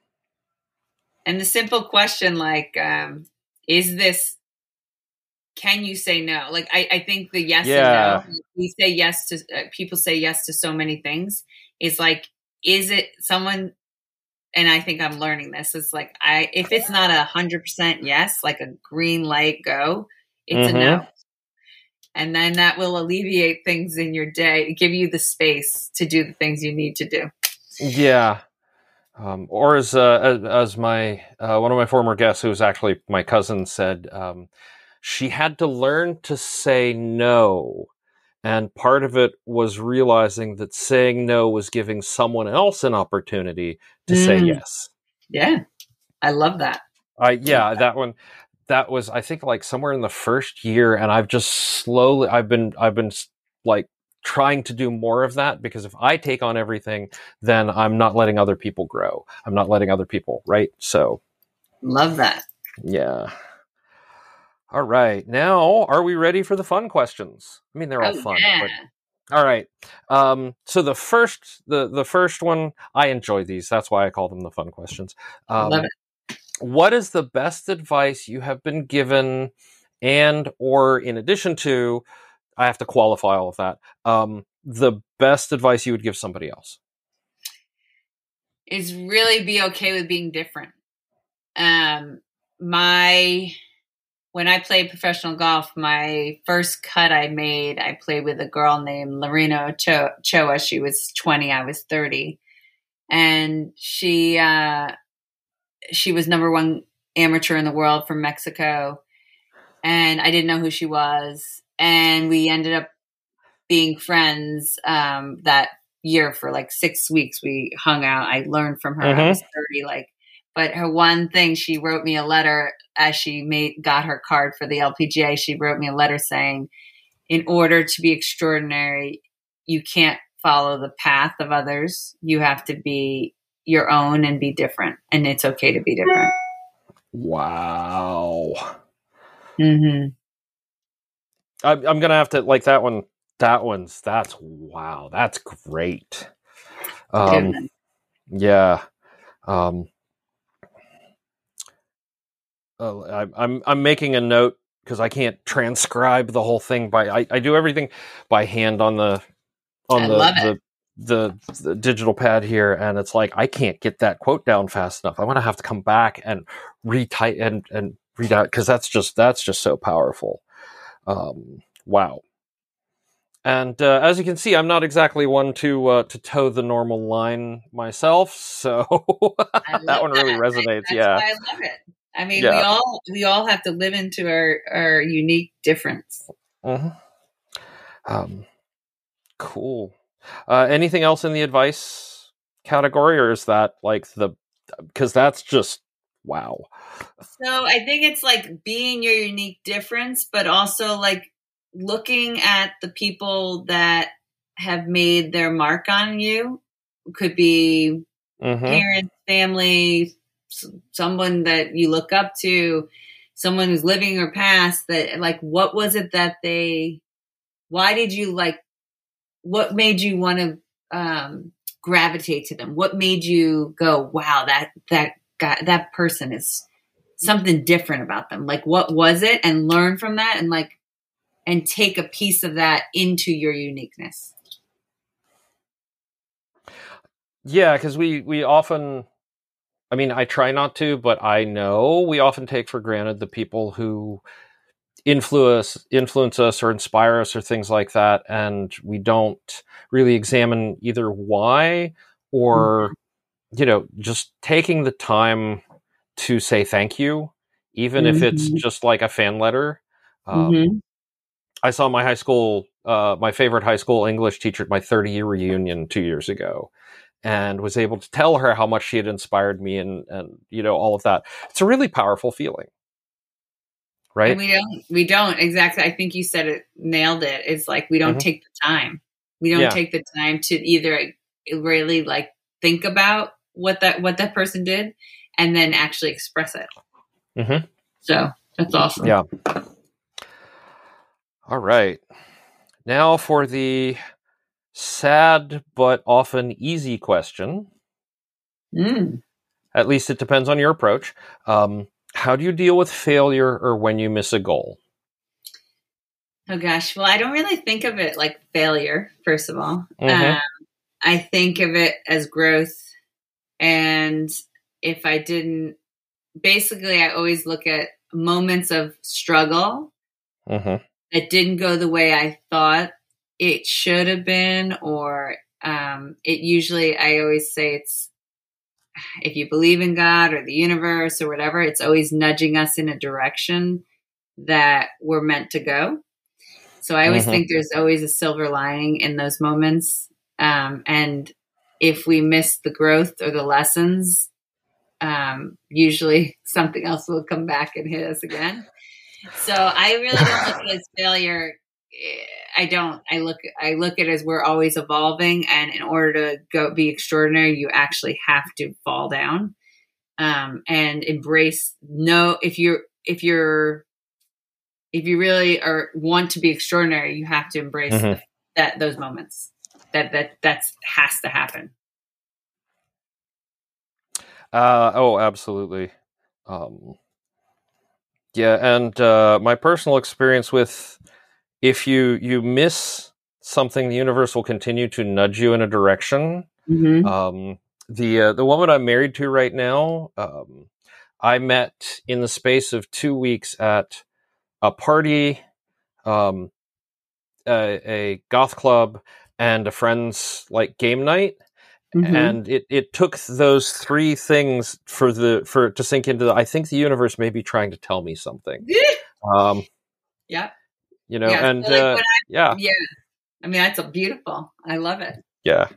And the simple question, like, um, is this, can you say no? Like, I, I think the yes yeah. and no, we say yes to, uh, people say yes to so many things. It's like, is it someone, and I think I'm learning this. It's like, I, if it's not a hundred percent yes, like a green light go, it's mm-hmm. a no. And then that will alleviate things in your day, give you the space to do the things you need to do. Yeah. Um, or as, uh, as my, uh, one of my former guests, who was actually my cousin, said, um, she had to learn to say no. And part of it was realizing that saying no was giving someone else an opportunity to mm. say yes. Yeah. I love that. Uh, yeah, I love that. that one, that was, I think, like somewhere in the first year. And I've just slowly, I've been, I've been like trying to do more of that, because if I take on everything, then I'm not letting other people grow. I'm not letting other people. Right. So. Love that. Yeah. All right. Now, are we ready for the fun questions? I mean, they're all oh, fun. Yeah. But... All right. Um, so the first, the, the first one, I enjoy these. That's why I call them the fun questions. Um, Love it. What is the best advice you have been given and, or in addition to, I have to qualify all of that. Um, the best advice you would give somebody else? Is really be okay with being different. Um, my... When I played professional golf, my first cut I made, I played with a girl named Lorena Ochoa. She was twenty, I was thirty. And she uh, she was number one amateur in the world from Mexico. And I didn't know who she was. And we ended up being friends um, that year for like six weeks. We hung out. I learned from her. Mm-hmm. I was thirty, like. But her one thing, she wrote me a letter as she made, got her card for the L P G A. She wrote me a letter saying, in order to be extraordinary, you can't follow the path of others. You have to be your own and be different. And it's okay to be different. Wow. Mm-hmm. I'm, I'm going to have to like that one. That one's that's wow. That's great. Um, Good. Yeah. Um, Uh, I, I'm I'm making a note because I can't transcribe the whole thing by I, I do everything by hand on the on the the, the the digital pad here, and it's like I can't get that quote down fast enough. I'm gonna have to come back and retype and and read out because that's just that's just so powerful. Um, wow. And uh, as you can see, I'm not exactly one to uh, to toe the normal line myself, so that one really that. resonates. That's yeah, why I love it. I mean, yeah. we all we all have to live into our our unique difference. Mm-hmm. Um, cool. Uh, anything else in the advice category, or is that like the? Because that's just wow. So I think it's like being your unique difference, but also like looking at the people that have made their mark on you. It could be mm-hmm. parents, family, someone that you look up to, someone who's living or past that, like, what was it that they, why did you like, what made you want to um, gravitate to them? What made you go, wow, that, that guy, that person is something different about them. Like, what was it? And learn from that. And like, and take a piece of that into your uniqueness. Yeah, because we, we often, I mean, I try not to, but I know we often take for granted the people who influence, influence us or inspire us or things like that. And we don't really examine either why or, mm-hmm. you know, just taking the time to say thank you, even mm-hmm. if it's just like a fan letter. Um, mm-hmm. I saw my high school, uh, my favorite high school English teacher at my thirty-year reunion two years ago, and was able to tell her how much she had inspired me and, and you know, all of that. It's a really powerful feeling, right? And we don't, we don't exactly. I think you said it, nailed it. It's like we don't mm-hmm. take the time. We don't yeah. take the time to either really like think about what that what that person did, and then actually express it. Mm-hmm. So that's awesome. Yeah. All right. Now for the sad but often easy question. Mm. At least it depends on your approach. Um, how do you deal with failure or when you miss a goal? Oh, gosh. Well, I don't really think of it like failure, first of all. Mm-hmm. Um, I think of it as growth. And if I didn't, basically, I always look at moments of struggle. Mm-hmm. That didn't go the way I thought it should have been, or um, it usually, I always say it's, if you believe in God or the universe or whatever, it's always nudging us in a direction that we're meant to go. So I always mm-hmm. think there's always a silver lining in those moments. Um, and if we miss the growth or the lessons, um, usually something else will come back and hit us again. So I really don't look at it as failure. I don't. I look I look at it as we're always evolving, and in order to go be extraordinary, you actually have to fall down um, and embrace. No, if you're if you're if you really are want to be extraordinary, you have to embrace mm-hmm. the, that those moments. That that that's has to happen. Uh, oh, absolutely. Um... Yeah, and uh, my personal experience with if you, you miss something, the universe will continue to nudge you in a direction. Mm-hmm. Um, the uh, the woman I'm married to right now, um, I met in the space of two weeks at a party, um, a, a goth club, and a friend's like game night. Mm-hmm. And it, it took those three things for the for to sink into the, I think the universe may be trying to tell me something. um, yeah. You know, yeah, and so like uh, I, yeah. yeah. I mean, that's a beautiful. I love it. Yeah.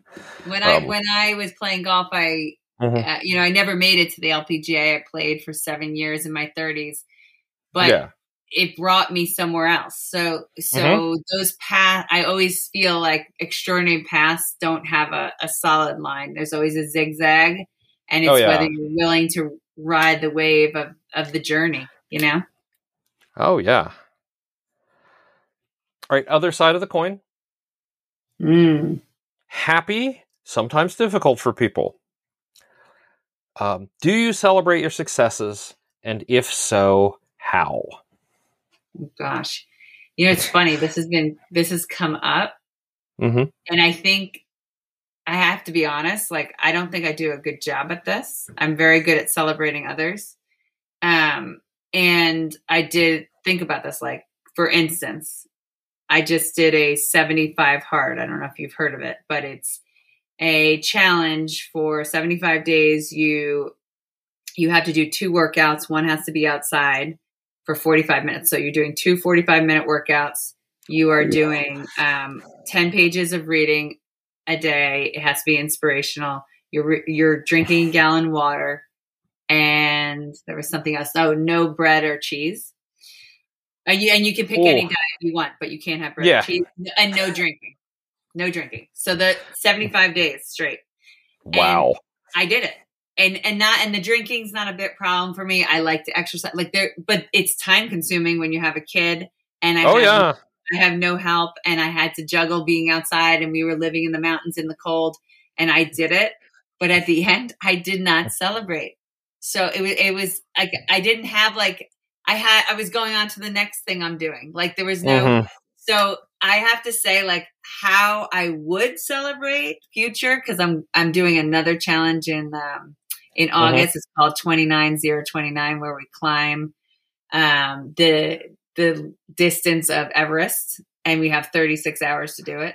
When I um, when I was playing golf, I mm-hmm. uh, you know, I never made it to the L P G A. I played for seven years in my thirties. But yeah. it brought me somewhere else. So, so mm-hmm. those paths, I always feel like extraordinary paths don't have a, a solid line. There's always a zigzag, and it's oh, yeah. whether you're willing to ride the wave of, of the journey, you know? Oh yeah. All right. Other side of the coin. Mm. Happy, sometimes difficult for people. Um, do you celebrate your successes? And if so, how? Gosh, you know, it's funny. This has been, this has come up mm-hmm. and I think I have to be honest. Like, I don't think I do a good job at this. I'm very good at celebrating others. Um, and I did think about this, like for instance, I just did a seventy-five hard. I don't know if you've heard of it, but it's a challenge for seventy-five days. You, you have to do two workouts. One has to be outside for forty-five minutes. So you're doing two forty-five minute workouts. You are doing um, ten pages of reading a day. It has to be inspirational. You're, you're drinking a gallon water, and there was something else. Oh, no bread or cheese. And you, and you can pick oh. any diet you want, but you can't have bread yeah. or cheese, and no drinking, no drinking. So the seventy-five days straight. Wow. And I did it. And, and not, and the drinking's not a big problem for me. I like to exercise like there, but it's time consuming when you have a kid, and I, oh, have, yeah. I have no help, and I had to juggle being outside, and we were living in the mountains in the cold, and I did it. But at the end, I did not celebrate. So it was, it was, I, I didn't have like, I had, I was going on to the next thing I'm doing. Like there was no, mm-hmm. so I have to say like how I would celebrate future. Cause I'm, I'm doing another challenge in, um, in August, mm-hmm. It's called twenty-nine zero twenty-nine, where we climb, um, the, the distance of Everest, and we have thirty-six hours to do it.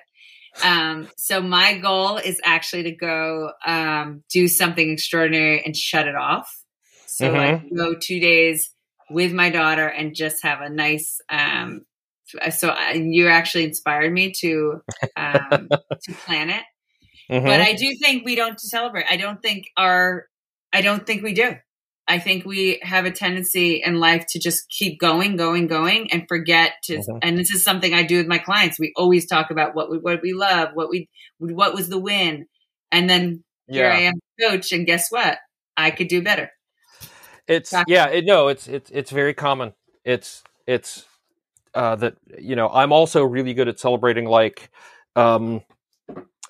Um, so my goal is actually to go, um, do something extraordinary and shut it off. So mm-hmm. like go two days with my daughter and just have a nice, um, so I, you actually inspired me to, um, to plan it. Mm-hmm. But I do think we don't celebrate. I don't think our, I don't think we do. I think we have a tendency in life to just keep going, going, going, and forget to, mm-hmm. and this is something I do with my clients. We always talk about what we, what we love, what we, what was the win. And then yeah. here I am, coach. And guess what? I could do better. It's Talk yeah, it, no, it's, it's, it's very common. It's, it's, uh, that, you know, I'm also really good at celebrating. Like, um,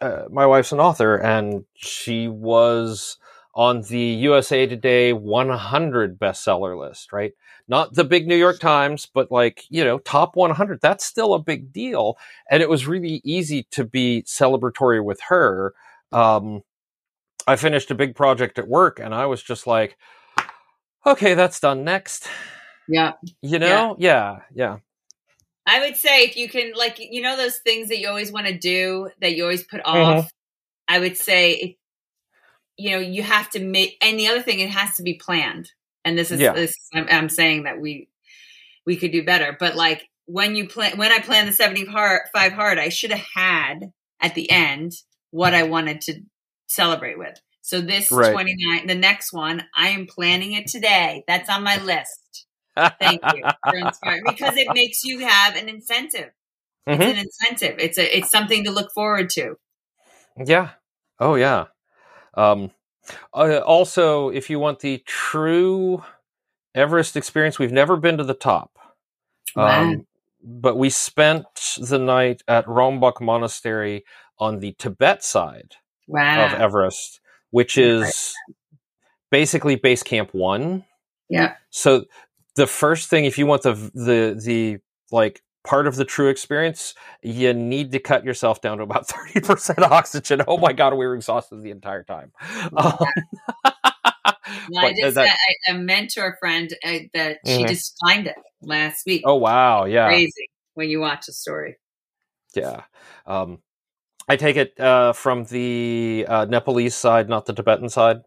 uh, my wife's an author, and she was on the U S A Today one hundred bestseller list, right? Not the big New York Times, but like, you know, top one hundred, that's still a big deal. And it was really easy to be celebratory with her. Um, I finished a big project at work, and I was just like, okay, that's done, next. Yeah. You know? Yeah. Yeah. Yeah. I would say if you can, like, you know, those things that you always want to do that you always put off, mm-hmm. I would say if, you know, you have to make, and the other thing, it has to be planned. And this is, yeah. this, I'm, I'm saying that we, we could do better, but like when you plan, when I planned the seventy-five hard, I should have had at the end what I wanted to celebrate with. So this right. twenty-nine, the next one, I am planning it today. That's on my list. Thank you for inspiring, because it makes you have an incentive. Mm-hmm. It's an incentive. It's a, it's something to look forward to. Yeah. Oh yeah. Um, uh, also, if you want the true Everest experience, we've never been to the top, um, wow. but we spent the night at Rongbuk Monastery on the Tibet side wow. of Everest, which is basically base camp one. Yeah. So the first thing, if you want the, the, the like part of the true experience, you need to cut yourself down to about thirty percent oxygen. Oh my God, we were exhausted the entire time. Wow. Um, well, I just that, a, a mentor friend uh, that mm-hmm. she just climbed it last week. Oh, wow. Yeah. Crazy when you watch a story. Yeah. Um, I take it uh, from the uh, Nepalese side, not the Tibetan side.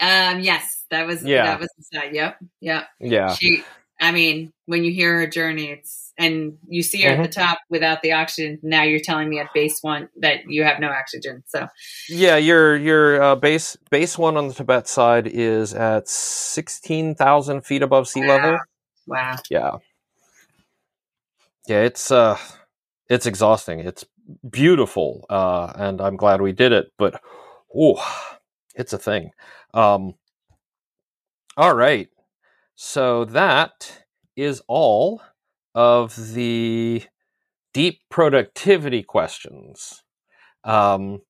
Um. Yes, that was yeah. that was the side. Yep. Yep. Yeah. She, I mean, when you hear her journey, it's and you see her mm-hmm. at the top without the oxygen. Now you're telling me at base one that you have no oxygen. So. Yeah, your your uh, base base one on the Tibet side is at sixteen thousand feet above sea wow. level. Wow. Yeah. Yeah, it's uh, it's exhausting. It's beautiful, uh, and I'm glad we did it, but oh, it's a thing. Um, all right, so that is all of the deep productivity questions. Um,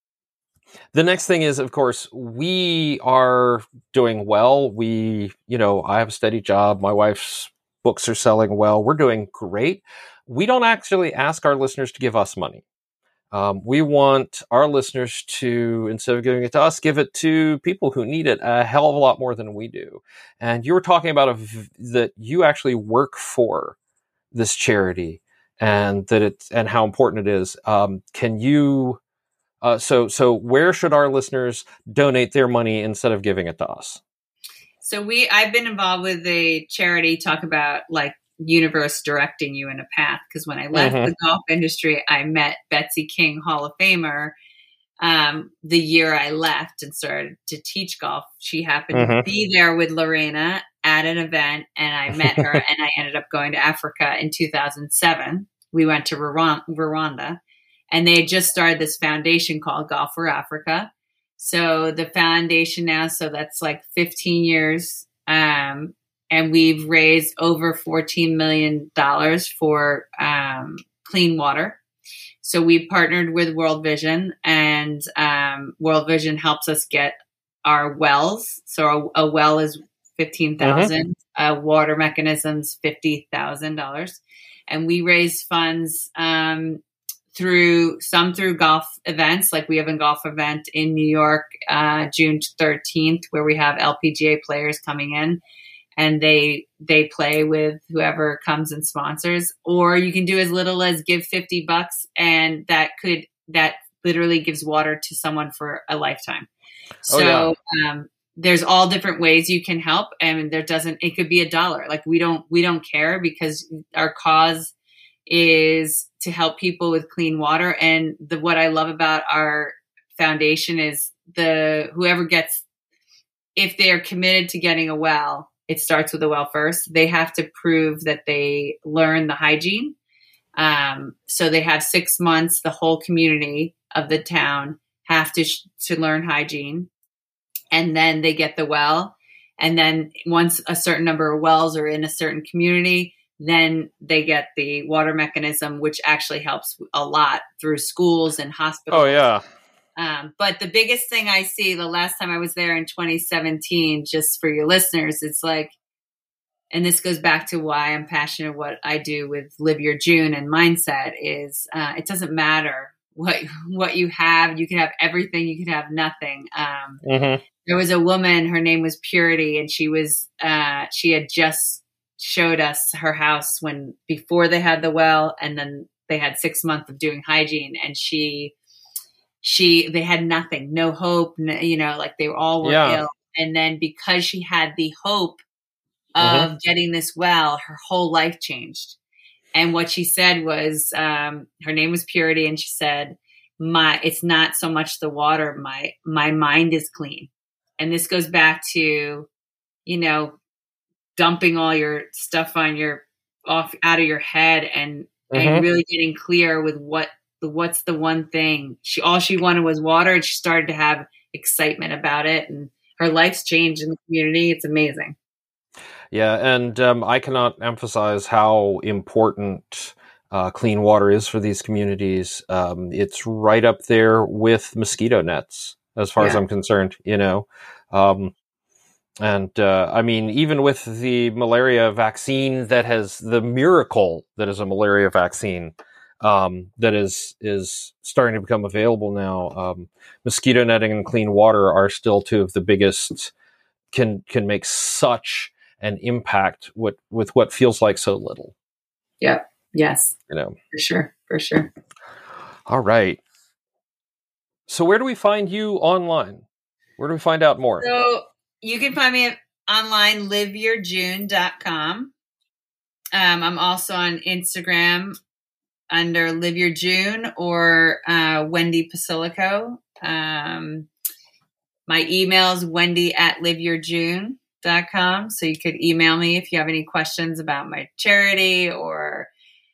the next thing is, of course, we are doing well. We, you know, I have a steady job. My wife's books are selling well. We're doing great. We don't actually ask our listeners to give us money. Um, we want our listeners to, instead of giving it to us, give it to people who need it a hell of a lot more than we do. And you were talking about a v- that you actually work for this charity and that it's, and how important it is. Um, can you, uh, so, so where should our listeners donate their money instead of giving it to us? So we, I've been involved with a charity, talk about like universe directing you in a path. Cause when I left mm-hmm. the golf industry, I met Betsy King, Hall of Famer, um, the year I left and started to teach golf. She happened mm-hmm. to be there with Lorena at an event, and I met her, and I ended up going to Africa in two thousand seven. We went to Rwanda, and they had just started this foundation called Golf for Africa. So the foundation now, so that's like fifteen years. Um, and we've raised over fourteen million dollars for um, clean water. So we partnered with World Vision, and um, World Vision helps us get our wells. So a, a well is fifteen thousand dollars, uh-huh. uh, water mechanisms, fifty thousand dollars. And we raise funds um, through some through golf events. Like we have a golf event in New York, uh, June thirteenth, where we have L P G A players coming in, and they, they play with whoever comes and sponsors, or you can do as little as give fifty bucks. And that could, that literally gives water to someone for a lifetime. So, oh, yeah. um, there's all different ways you can help. And there doesn't, it could be a dollar. Like we don't, we don't care, because our cause is to help people with clean water. And the, what I love about our foundation is the, whoever gets, if they are committed to getting a well, it starts with a well first. They have to prove that they learn the hygiene. Um, so they have six months, the whole community of the town have to, sh- to learn hygiene. And then they get the well. And then once a certain number of wells are in a certain community, then they get the water mechanism, which actually helps a lot through schools and hospitals. Oh, yeah. Um, but the biggest thing I see, the last time I was there in twenty seventeen, just for your listeners, it's like, and this goes back to why I'm passionate about what I do with Live Your June and mindset is uh, it doesn't matter what what you have. You can have everything. You can have nothing. Um, mm-hmm. There was a woman, her name was Purity, and she was, uh, she had just showed us her house when, before they had the well, and then they had six months of doing hygiene, and she, she, they had nothing, no hope, no, you know, like they all were yeah. ill. And then because she had the hope of mm-hmm. getting this well, her whole life changed. And what she said was, um, her name was Purity, and she said, my, it's not so much the water, my, my mind is clean. And this goes back to, you know, dumping all your stuff on your off out of your head and, mm-hmm. and really getting clear with what the, what's the one thing she, all she wanted was water. And she started to have excitement about it, and her life's changed in the community. It's amazing. Yeah. And um, I cannot emphasize how important uh, clean water is for these communities. Um, it's right up there with mosquito nets, as far yeah. as I'm concerned, you know. Um, and, uh, I mean, even with the malaria vaccine that has the miracle that is a malaria vaccine, um, that is, is starting to become available now. Um, mosquito netting and clean water are still two of the biggest, can, can make such an impact with, with what feels like so little. Yeah. Yes. You know, for sure. For sure. All right. So where do we find you online? Where do we find out more? So you can find me at online, live your june dot com. Um, I'm also on Instagram under Live Your June or uh, Wendy Posillico. Um, my email is wendy at live your june dot com. So you could email me if you have any questions about my charity or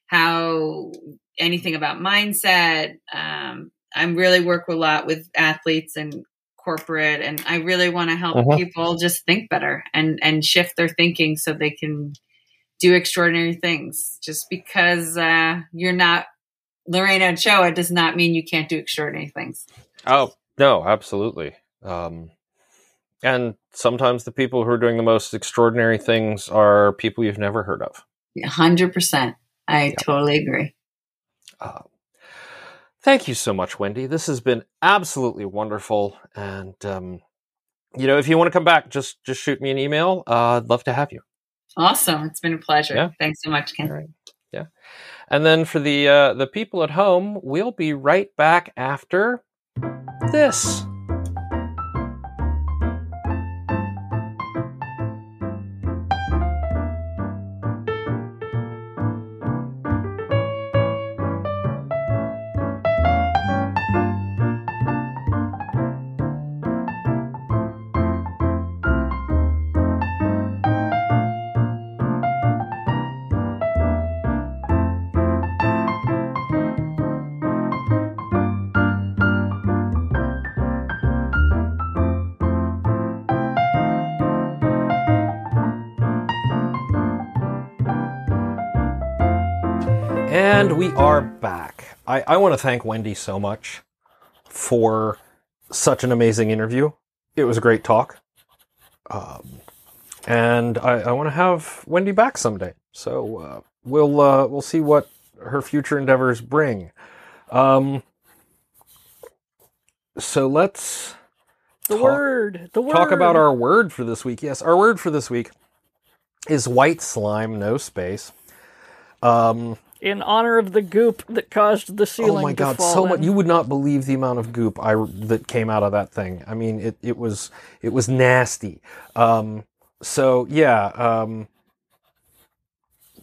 how anything about mindset. Um, I really work a lot with athletes and corporate, and I really want to help uh-huh. people just think better and, and shift their thinking so they can do extraordinary things. Just because uh, you're not Lorena Ochoa does not mean you can't do extraordinary things. Oh, no, absolutely. Um, and sometimes the people who are doing the most extraordinary things are people you've never heard of. one hundred percent. I yeah. totally agree. Uh, Thank you so much, Wendy. This has been absolutely wonderful. And, um, you know, if you want to come back, just, just shoot me an email. Uh, I'd love to have you. Awesome. It's been a pleasure. Yeah. Thanks so much, Ken. All right. Yeah. And then for the uh, the people at home, we'll be right back after this. And we are back. I, I want to thank Wendy so much for such an amazing interview. It was a great talk. Um, and I, I want to have Wendy back someday. So uh, we'll uh, we'll see what her future endeavors bring. Um, so let's the talk, word. The word. Talk about our word for this week. Yes, our word for this week is white slime, no space. Um... In honor of the goop that caused the ceiling to fall. Oh my God, so much! You would not believe the amount of goop I that came out of that thing. I mean, it it was it was nasty. Um, so yeah, um,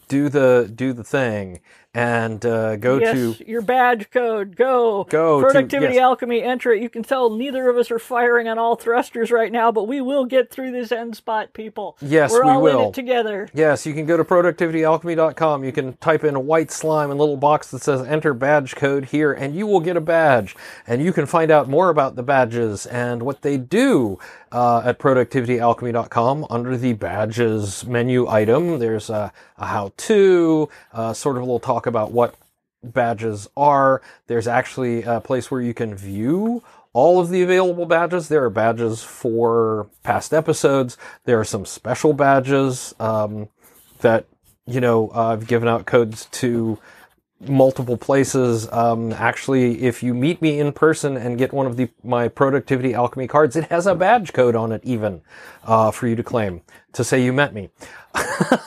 do the do the thing and uh, go yes, to your badge code. Go go Productivity to, yes. Alchemy. Enter it. You can tell neither of us are firing on all thrusters right now, but we will get through this end spot, people. Yes, We're we all will. In it together. Yes, you can go to productivity alchemy dot com. You can type in a white slime and a little box that says "Enter badge code here," and you will get a badge. And you can find out more about the badges and what they do uh, at productivity alchemy dot com. Under the badges menu item, there's a, a how-to, uh, sort of a little talk about what badges are. There's actually a place where you can view all of the available badges. There are badges for past episodes. There are some special badges um, that, you know, uh, I've given out codes to multiple places. Um, actually, if you meet me in person and get one of the my Productivity Alchemy cards, it has a badge code on it even uh, for you to claim to say you met me.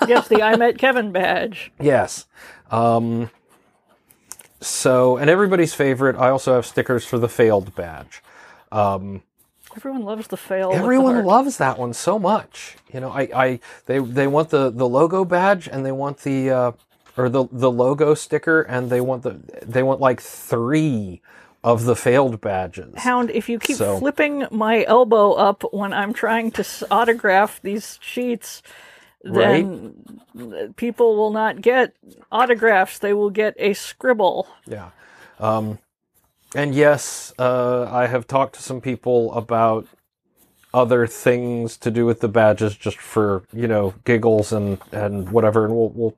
Yes, the I Met Kevin badge. Yes. Um, so, and everybody's favorite, I also have stickers for the failed badge. Um, everyone loves the failed. Everyone loves that one so much. You know, I, I, they, they want the, the logo badge and they want the, uh, or the, the logo sticker and they want the, they want like three of the failed badges. Hound, if you keep so. flipping my elbow up when I'm trying to autograph these sheets, then right? people will not get autographs. They will get a scribble. Yeah. Um, and yes, uh, I have talked to some people about other things to do with the badges just for, you know, giggles and, and whatever. And we'll, we'll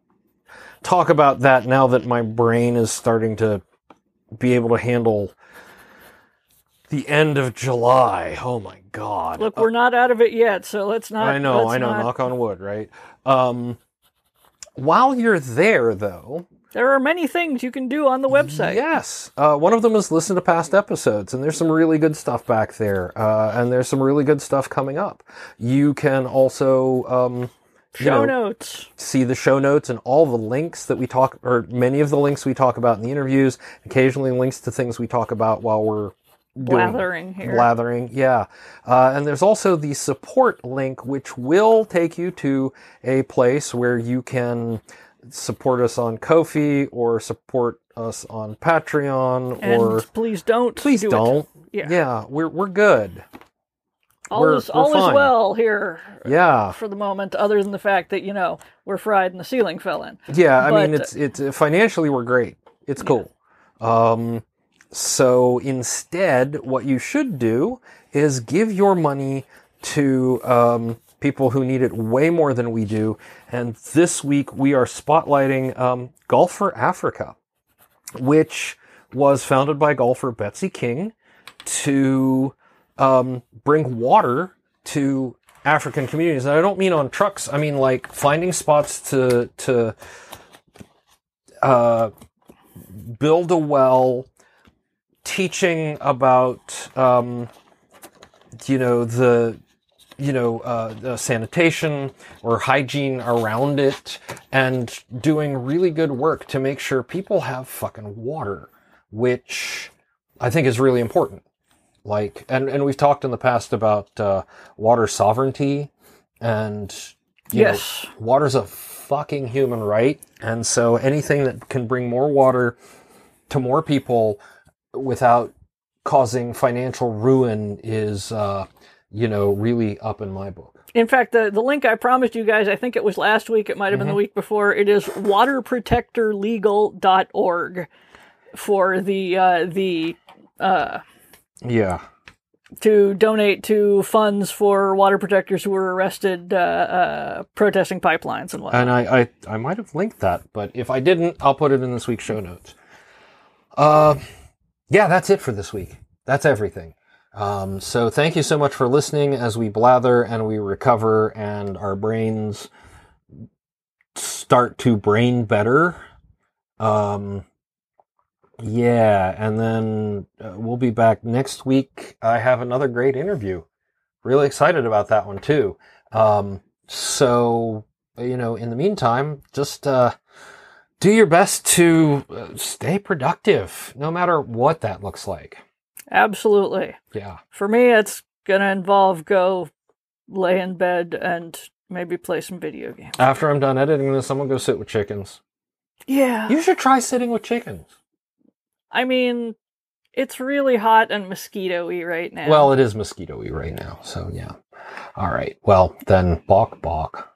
talk about that now that my brain is starting to be able to handle the end of July. Oh my God. Look, we're uh, not out of it yet, so let's not. I know, I know. Not... Knock on wood, right? Um, while you're there, though, there are many things you can do on the website. Yes. Uh, one of them is listen to past episodes, and there's some really good stuff back there, uh, and there's some really good stuff coming up. You can also... Um, Show you know, notes. See the show notes and all the links that we talk, or many of the links we talk about in the interviews, occasionally links to things we talk about while we're blathering here. Blathering, yeah. Uh, and there's also the support link, which will take you to a place where you can support us on Ko-fi or support us on Patreon. And or please don't. Please do don't. It. Yeah. yeah, we're we're good. All we're, is we're all fine. is well here. Yeah. For the moment, other than the fact that, you know, we're fried and the ceiling fell in. Yeah, I but, mean, it's it's financially we're great. It's cool. Yeah. Um. So instead, what you should do is give your money to um, people who need it way more than we do. And this week we are spotlighting um, Golf for Africa, which was founded by golfer Betsy King to um, bring water to African communities. And I don't mean on trucks. I mean like finding spots to to uh, build a well. Teaching about, um, you know, the you know, uh, uh, sanitation or hygiene around it, and doing really good work to make sure people have fucking water, which I think is really important. Like, and, and we've talked in the past about uh, water sovereignty, and you yes. know, water's a fucking human right, and so anything that can bring more water to more people without causing financial ruin is, uh, you know, really up in my book. In fact, the, the link I promised you guys, I think it was last week, it might have mm-hmm. been the week before, it is water protector legal dot org for the, uh, the, uh, yeah, to donate to funds for water protectors who were arrested uh, uh, protesting pipelines and whatnot. And I, I, I might have linked that, but if I didn't, I'll put it in this week's show notes. Uh, yeah, that's it for this week. That's everything. Um, so thank you so much for listening as we blather and we recover and our brains start to brain better. Um... Yeah, and then uh, we'll be back next week. I have another great interview. Really excited about that one, too. Um, so, you know, in the meantime, just uh, do your best to uh, stay productive, no matter what that looks like. Absolutely. Yeah. For me, it's going to involve go lay in bed and maybe play some video games. After I'm done editing this, I'm going to go sit with chickens. Yeah. You should try sitting with chickens. I mean, it's really hot and mosquito-y right now. Well, it is mosquito-y right now, so yeah. All right. Well, then, balk, balk.